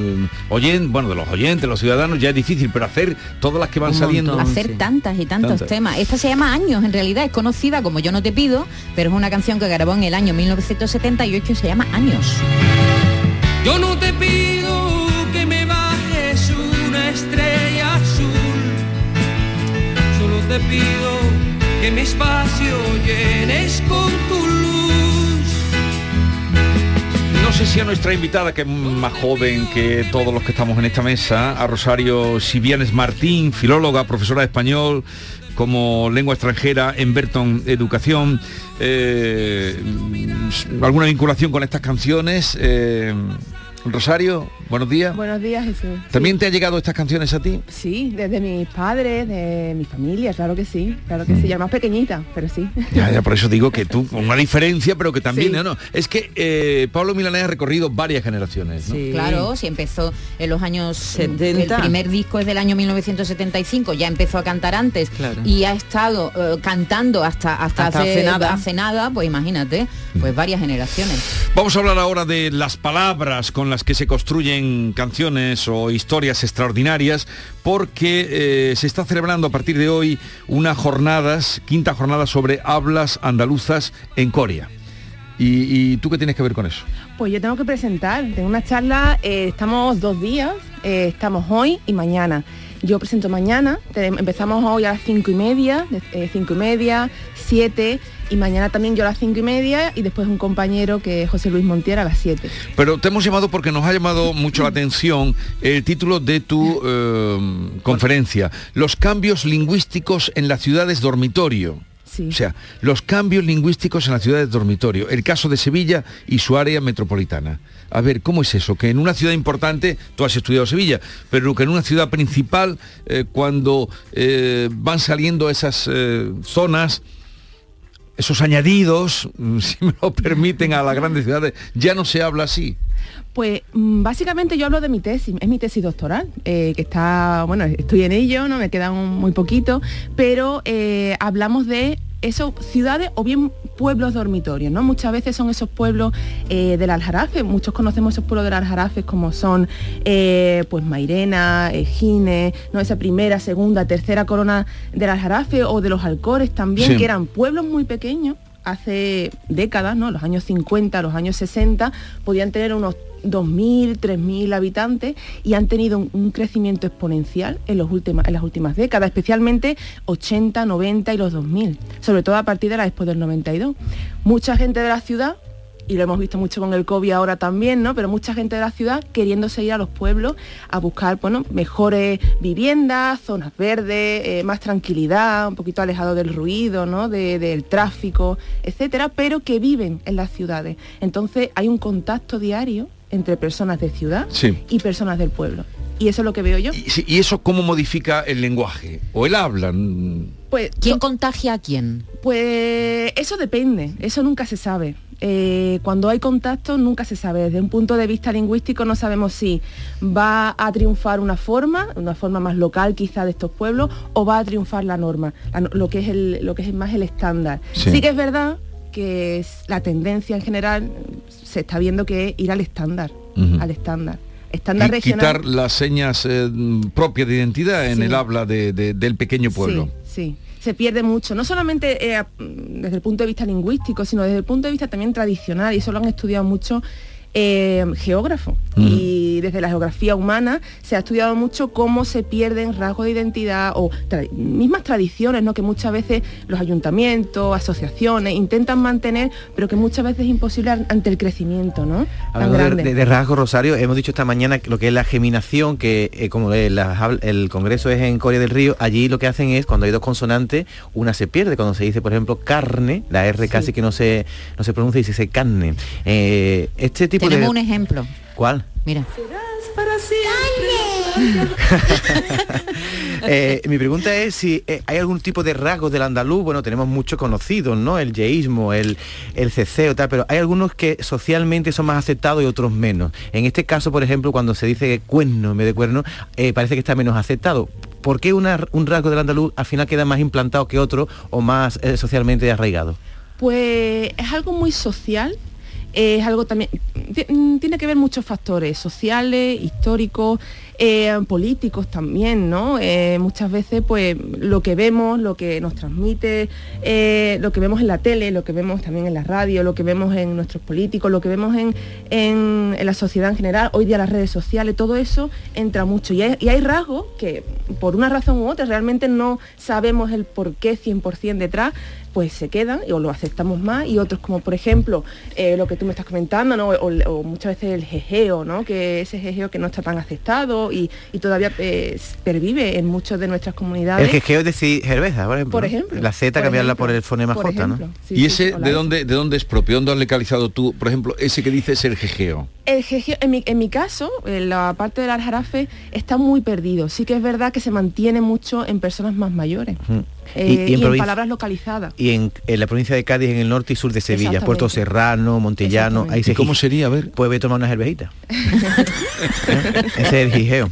oyentes, los ciudadanos, ya es difícil, pero hacer todas las que van saliendo... Tantas y tantos temas. Esta se llama Años, en realidad es conocida como Yo no te pido, pero es una canción que grabó en el año 1978 y se llama Años. Yo no te pido que me bajes una estrella azul, solo te pido que mi espacio llenes con tu luz. No sé si a nuestra invitada, que es más joven que todos los que estamos en esta mesa, a Rosario Sibianes Martín, filóloga, profesora de español como lengua extranjera en Berton Educación, alguna vinculación con estas canciones. Rosario, buenos días. Buenos días, Jesús. ¿También te han llegado estas canciones a ti? Sí, desde mis padres, de mi familia, claro que sí, ya más pequeñita, pero sí. Ya, por eso digo que tú, una diferencia, pero que también, sí. No, es que Pablo Milanés ha recorrido varias generaciones, ¿no? Sí. Claro, sí, empezó en los años 70. El primer disco es del año 1975, ya empezó a cantar antes, claro. Y ha estado cantando hasta hace nada, pues imagínate, pues varias generaciones. Vamos a hablar ahora de las palabras con las que se construyen canciones o historias extraordinarias, porque se está celebrando a partir de hoy quinta jornada sobre hablas andaluzas en Coria. ¿Y tú qué tienes que ver con eso? Pues yo tengo que tengo una charla, estamos 2 días, estamos hoy y mañana. Yo presento mañana, empezamos hoy a las 5:30, 7, y mañana también yo a las 5:30, y después un compañero que es José Luis Montier a las 7. Pero te hemos llamado porque nos ha llamado mucho la atención el título de tu conferencia, Los cambios lingüísticos en las ciudades dormitorio. Sí. O sea, los cambios lingüísticos en las ciudades dormitorio, el caso de Sevilla y su área metropolitana. A ver, ¿cómo es eso? Que en una ciudad importante, tú has estudiado Sevilla, pero que en una ciudad principal, cuando van saliendo esas zonas, esos añadidos, si me lo permiten, a las grandes ciudades, ya no se habla así. Pues básicamente yo hablo de mi tesis, es mi tesis doctoral, que está, estoy en ello, no me queda muy poquito, pero hablamos de esos ciudades o bien pueblos dormitorios, ¿no? Muchas veces son esos pueblos del Aljarafe, muchos conocemos esos pueblos del Aljarafe como son Mairena, Gines, ¿no? Esa primera, segunda, tercera corona del Aljarafe o de los Alcores también, sí. Que eran pueblos muy pequeños hace décadas, ¿no?, los años 50, los años 60, podían tener unos 2.000, 3.000 habitantes y han tenido un crecimiento exponencial en las últimas décadas, especialmente 80, 90 y los 2.000, sobre todo a partir de la Expo del 92. Mucha gente de la ciudad, y lo hemos visto mucho con el COVID ahora también, ¿no?, pero mucha gente de la ciudad queriéndose ir a los pueblos a buscar, bueno, mejores viviendas, zonas verdes, más tranquilidad, un poquito alejado del ruido, ¿no?, del tráfico, etcétera, pero que viven en las ciudades. Entonces hay un contacto diario entre personas de ciudad, sí, y personas del pueblo. Y eso es lo que veo yo. ¿Y eso cómo modifica el lenguaje? ¿O el habla? Pues, ¿quién contagia a quién? Pues eso depende, eso nunca se sabe. Cuando hay contacto nunca se sabe. Desde un punto de vista lingüístico no sabemos si va a triunfar una forma más local quizá de estos pueblos, o va a triunfar la norma, lo que es más el estándar. Sí, sí que es verdad que la tendencia en general se está viendo que es ir al estándar, uh-huh, al estándar. Estándar regional. Quitar las señas propias de identidad, sí, en el habla del pequeño pueblo. Sí, sí. Se pierde mucho, no solamente desde el punto de vista lingüístico, sino desde el punto de vista también tradicional, y eso lo han estudiado mucho geógrafos. Mm. Y desde la geografía humana se ha estudiado mucho cómo se pierden rasgos de identidad o mismas tradiciones, ¿no?, que muchas veces los ayuntamientos, asociaciones intentan mantener, pero que muchas veces es imposible ante el crecimiento, ¿no?, tan grande. De rasgos, Rosario, hemos dicho esta mañana lo que es la geminación, que como el congreso es en Coria del Río, allí lo que hacen es, cuando hay dos consonantes, una se pierde. Cuando se dice, por ejemplo, carne, la R, sí, casi que no se pronuncia y se dice carne. Este tipo Tenemos un ejemplo. ¿Cuál? Mira. Mi pregunta es si hay algún tipo de rasgos del andaluz. Bueno, tenemos muchos conocidos, ¿no? El yeísmo, el ceceo, tal, pero hay algunos que socialmente son más aceptados y otros menos. En este caso, por ejemplo, cuando se dice cuerno en vez de cuerno, parece que está menos aceptado. ¿Por qué un rasgo del andaluz al final queda más implantado que otro o más socialmente arraigado? Pues es algo muy social. Es algo también, tiene que ver muchos factores sociales, históricos, políticos también, ¿no? Muchas veces, pues, lo que vemos, lo que nos transmite, lo que vemos en la tele, lo que vemos también en la radio, lo que vemos en nuestros políticos, lo que vemos en la sociedad en general, hoy día las redes sociales, todo eso entra mucho. Y hay rasgos que, por una razón u otra, realmente no sabemos el porqué 100% detrás, pues se quedan o lo aceptamos más, y otros como, por ejemplo, lo que tú me estás comentando, ¿no?, o muchas veces el jejeo, ¿no?, que ese jejeo que no está tan aceptado y todavía pervive en muchas de nuestras comunidades. El jejeo es decir cerveza, por ejemplo. Por ejemplo, ¿no?, la Z cambiarla por el fonema por J, ejemplo, ¿no? Sí, y ese, sí, ¿de dónde es propio? ¿Dónde has localizado tú, por ejemplo, ese que dices el jejeo? El jejeo, en mi caso, en la parte del Aljarafe, está muy perdido. Sí que es verdad que se mantiene mucho en personas más mayores. Uh-huh. Y en palabras localizadas. Y en la provincia de Cádiz, en el norte y sur de Sevilla, Puerto Serrano, Montellano, ahí se... ¿Y cómo sería? A ver. Pues voy a tomar una cervejita. Ese es el jijeo.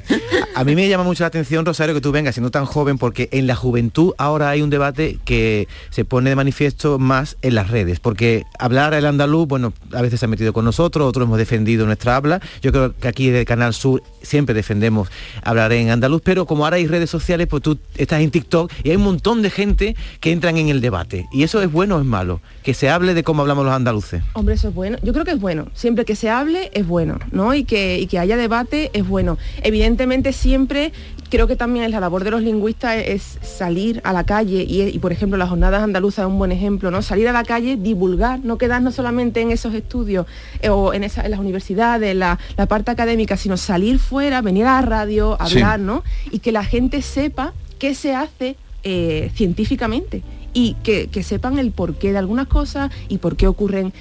A mí me llama mucho la atención, Rosario, que tú vengas siendo tan joven, porque en la juventud ahora hay un debate que se pone de manifiesto más en las redes, porque hablar el andaluz, bueno, a veces se ha metido con nosotros, otros hemos defendido nuestra habla. Yo creo que aquí desde Canal Sur siempre defendemos hablar en andaluz, pero como ahora hay redes sociales, pues tú estás en TikTok y hay un montón de gente que entran en el debate. ¿Y eso es bueno o es malo? Que se hable de cómo hablamos los andaluces. Hombre, eso es bueno. Yo creo que es bueno. Siempre que se hable es bueno, ¿no? Y que haya debate es bueno. Evidentemente siempre, creo que también es la labor de los lingüistas es salir a la calle y por ejemplo las jornadas andaluzas es un buen ejemplo, ¿no? Salir a la calle, divulgar, no quedarnos solamente en esos estudios o en las universidades, en la parte académica, sino salir fuera, venir a la radio, hablar, sí, ¿no? Y que la gente sepa qué se hace científicamente y que sepan el porqué de algunas cosas y por qué ocurre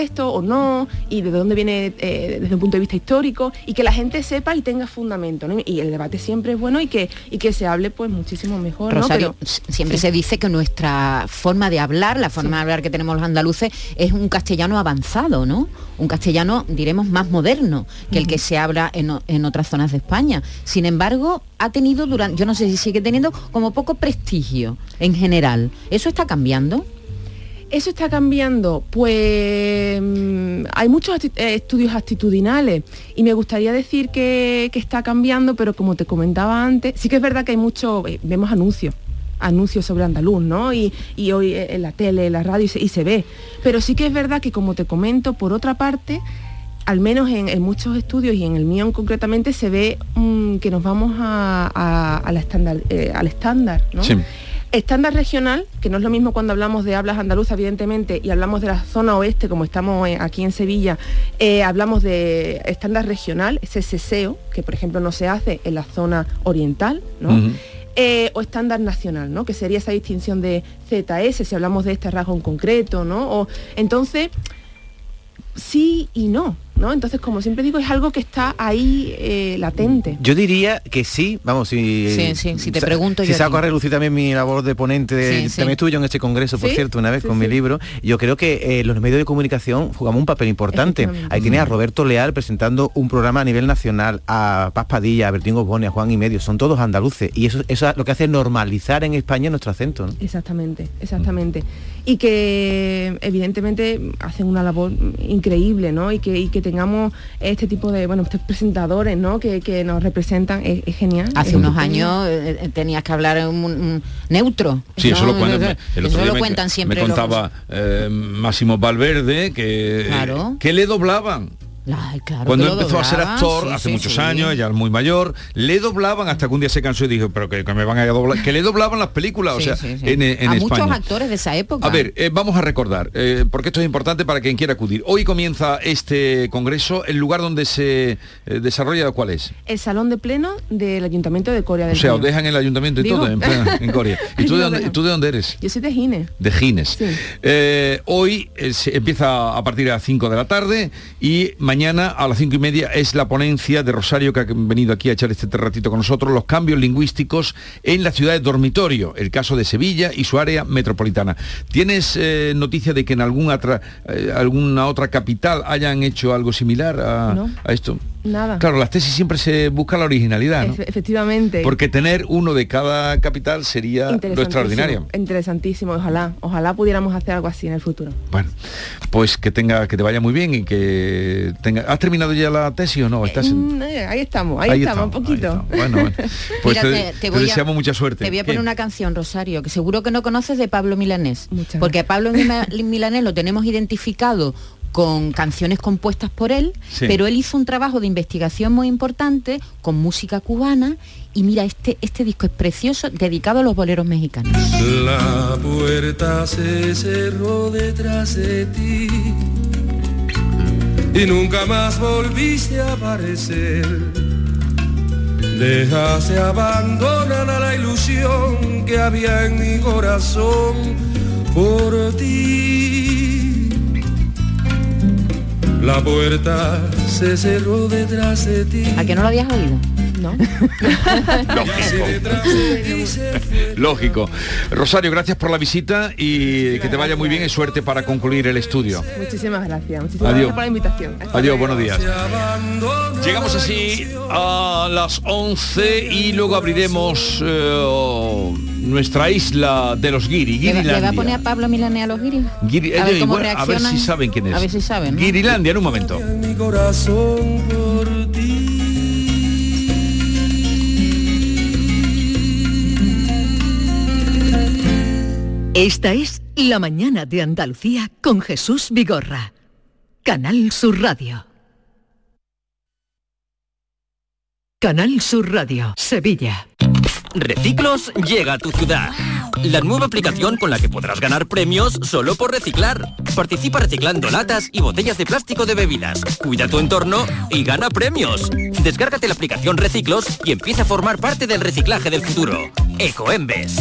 esto o no, y de dónde viene desde un punto de vista histórico, y que la gente sepa y tenga fundamento, ¿no? Y el debate siempre es bueno y que se hable pues muchísimo mejor, Rosario, ¿no? Pero siempre, sí, se dice que nuestra forma de hablar, la forma, sí, de hablar que tenemos los andaluces es un castellano avanzado, ¿no? Un castellano, diremos, más moderno que el que se habla en otras zonas de España. Sin embargo, ha tenido yo no sé si sigue teniendo como poco prestigio en general. ¿Eso está cambiando? Eso está cambiando, pues hay muchos estudios actitudinales y me gustaría decir que está cambiando, pero como te comentaba antes, sí que es verdad que hay mucho, vemos anuncios. anuncios sobre andaluz, ¿no? Y hoy en la tele, en la radio, y se ve. Pero sí que es verdad que, como te comento, por otra parte, al menos en muchos estudios, y en el mío concretamente, se ve que nos vamos al estándar, ¿no? Sí. Estándar regional, que no es lo mismo cuando hablamos de hablas andaluzas, evidentemente, y hablamos de la zona oeste, como estamos aquí en Sevilla, hablamos de estándar regional, ese ceseo, que por ejemplo no se hace en la zona oriental, ¿no? Uh-huh. O estándar nacional, ¿no? Que sería esa distinción de ZS, si hablamos de este rasgo en concreto, ¿no? O, entonces, sí y no, ¿no? Entonces, como siempre digo, es algo que está ahí latente. Yo diría que sí, vamos, si te pregunto yo. Si saco a relucir también mi labor de ponente, también estuve yo en este congreso, por cierto, una vez con mi libro. Yo creo que los medios de comunicación jugamos un papel importante. Ahí tienes a Roberto Leal presentando un programa a nivel nacional, a Paz Padilla, a Bertín Osborne, a Juan y Medio, son todos andaluces, y eso es lo que hace normalizar en España nuestro acento, ¿no? Exactamente. Y que evidentemente hacen una labor increíble, ¿no? Y que tengamos este tipo de, estos presentadores, ¿no? Que nos representan, es genial. Hace unos años tenías que hablar un neutro. Sí, eso lo cuentan. El otro día cuentan siempre. Me contaba Máximo Valverde que le doblaban. Claro, cuando empezó doblaban, a ser actor hace muchos años, ella es muy mayor, le doblaban hasta que un día se cansó y dijo, pero que me van a doblar, que le doblaban las películas, en España. Muchos actores de esa época. A ver, vamos a recordar, porque esto es importante para quien quiera acudir. Hoy comienza este congreso, el lugar donde se desarrolla, ¿cuál es? El Salón de Pleno del Ayuntamiento de Coria del Río. O sea, os dejan en el Ayuntamiento y ¿digo? Todo, en Coria. ¿Y tú de dónde eres? Yo soy de Gines. De Gines. Sí. Hoy empieza a partir de las 5 de la tarde y mañana a las 5:30 es la ponencia de Rosario, que ha venido aquí a echar este ratito con nosotros, los cambios lingüísticos en las ciudades dormitorio, el caso de Sevilla y su área metropolitana. ¿Tienes noticia de que en alguna otra capital hayan hecho algo similar a esto? Nada. Claro, las tesis siempre se busca la originalidad, ¿no? Efectivamente. Porque tener uno de cada capital sería lo extraordinario. Interesantísimo, ojalá pudiéramos hacer algo así en el futuro. Bueno, pues que te vaya muy bien y que tenga. ¿Has terminado ya la tesis o no? Ahí estamos, un poquito. Bueno. Pues mira, te deseamos mucha suerte. Te voy a poner una canción, Rosario, que seguro que no conoces, de Pablo Milanés. Porque a Pablo Milanés lo tenemos identificado con canciones compuestas por él, pero él hizo un trabajo de investigación muy importante con música cubana, y mira, este disco es precioso, dedicado a los boleros mexicanos. La puerta se cerró detrás de ti y nunca más volviste a aparecer. Dejaste abandonada la ilusión que había en mi corazón por ti. La puerta se cerró detrás de ti. ¿A que no lo habías oído? No. Lógico. Rosario, gracias por la visita y que te vaya muy bien, y suerte para concluir el estudio. Muchísimas gracias por la invitación. Adiós, buenos días. Llegamos así a las 11 y luego abriremos nuestra isla de los guiri. ¿Le va a poner a Pablo Milanés a los guiri? A ver si saben quién es. A ver si saben, ¿no? Guirilandia, en un momento. Mi corazón por ti. Esta es La Mañana de Andalucía con Jesús Vigorra. Canal Sur Radio. Canal Sur Radio, Sevilla. Reciclos llega a tu ciudad. La nueva aplicación con la que podrás ganar premios solo por reciclar. Participa reciclando latas y botellas de plástico de bebidas. Cuida tu entorno y gana premios. Descárgate la aplicación Reciclos y empieza a formar parte del reciclaje del futuro. Ecoembes.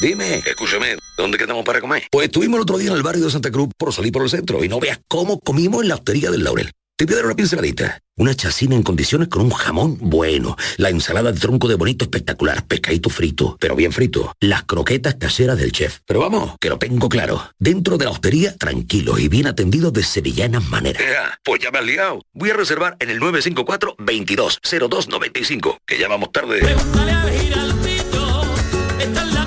Dime, escúchame, ¿dónde quedamos para comer? Pues estuvimos el otro día en el barrio de Santa Cruz por salir por el centro y no veas cómo comimos en la Hostería del Laurel. Te voy a dar una pinceladita. Una chacina en condiciones con un jamón bueno, la ensalada de tronco de bonito espectacular, pescadito frito, pero bien frito, las croquetas caseras del chef. Pero vamos, que lo tengo claro. Dentro de la hostería, tranquilos y bien atendidos de sevillanas maneras. Pues ya me has liado. Voy a reservar en el 954-220295, que ya vamos tarde. Pregúntale al Giraldito, esta es la...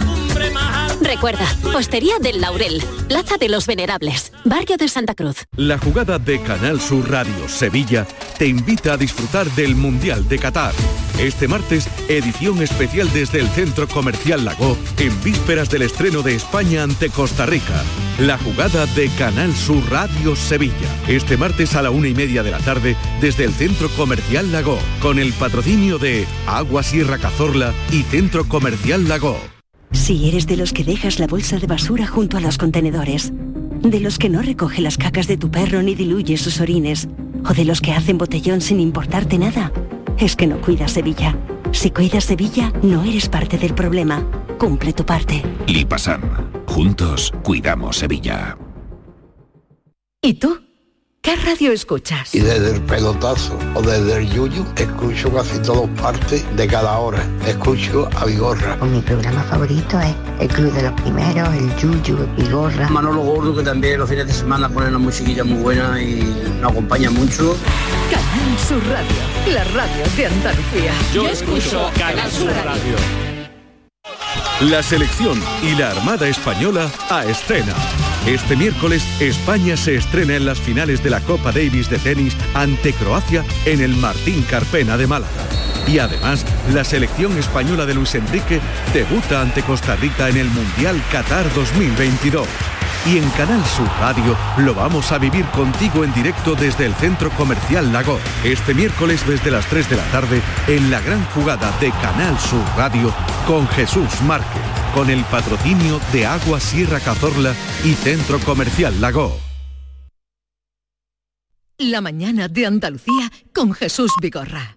Recuerda, Hostería del Laurel, Plaza de los Venerables, barrio de Santa Cruz. La jugada de Canal Sur Radio Sevilla te invita a disfrutar del Mundial de Qatar. Este martes, edición especial desde el Centro Comercial Lago, en vísperas del estreno de España ante Costa Rica. La jugada de Canal Sur Radio Sevilla. Este martes a la 1:30 de la tarde, desde el Centro Comercial Lago, con el patrocinio de Aguas Sierra Cazorla y Centro Comercial Lago. Si eres de los que dejas la bolsa de basura junto a los contenedores, de los que no recoge las cacas de tu perro ni diluye sus orines, o de los que hacen botellón sin importarte nada, es que no cuidas Sevilla. Si cuidas Sevilla, no eres parte del problema. Cumple tu parte. Lipasam. Juntos cuidamos Sevilla. ¿Y tú? ¿Qué radio escuchas? Y desde el pelotazo o desde el yuyu, escucho casi todas partes de cada hora. Escucho a Vigorra. Pues mi programa favorito es El Club de los Primeros, el yuyu, Vigorra. Manolo Gordo, que también los fines de semana pone una musiquilla muy buena y nos acompaña mucho. Canal Sur Radio, la radio de Andalucía. Yo escucho Canal Sur Radio. La selección y la Armada Española a escena. Este miércoles, España se estrena en las finales de la Copa Davis de tenis ante Croacia en el Martín Carpena de Málaga. Y además, la selección española de Luis Enrique debuta ante Costa Rica en el Mundial Qatar 2022. Y en Canal Sur Radio lo vamos a vivir contigo en directo desde el Centro Comercial Lago. Este miércoles desde las 3 de la tarde en la gran jugada de Canal Sur Radio con Jesús Márquez, con el patrocinio de Agua Sierra Cazorla y Centro Comercial Lago. La mañana de Andalucía con Jesús Vigorra.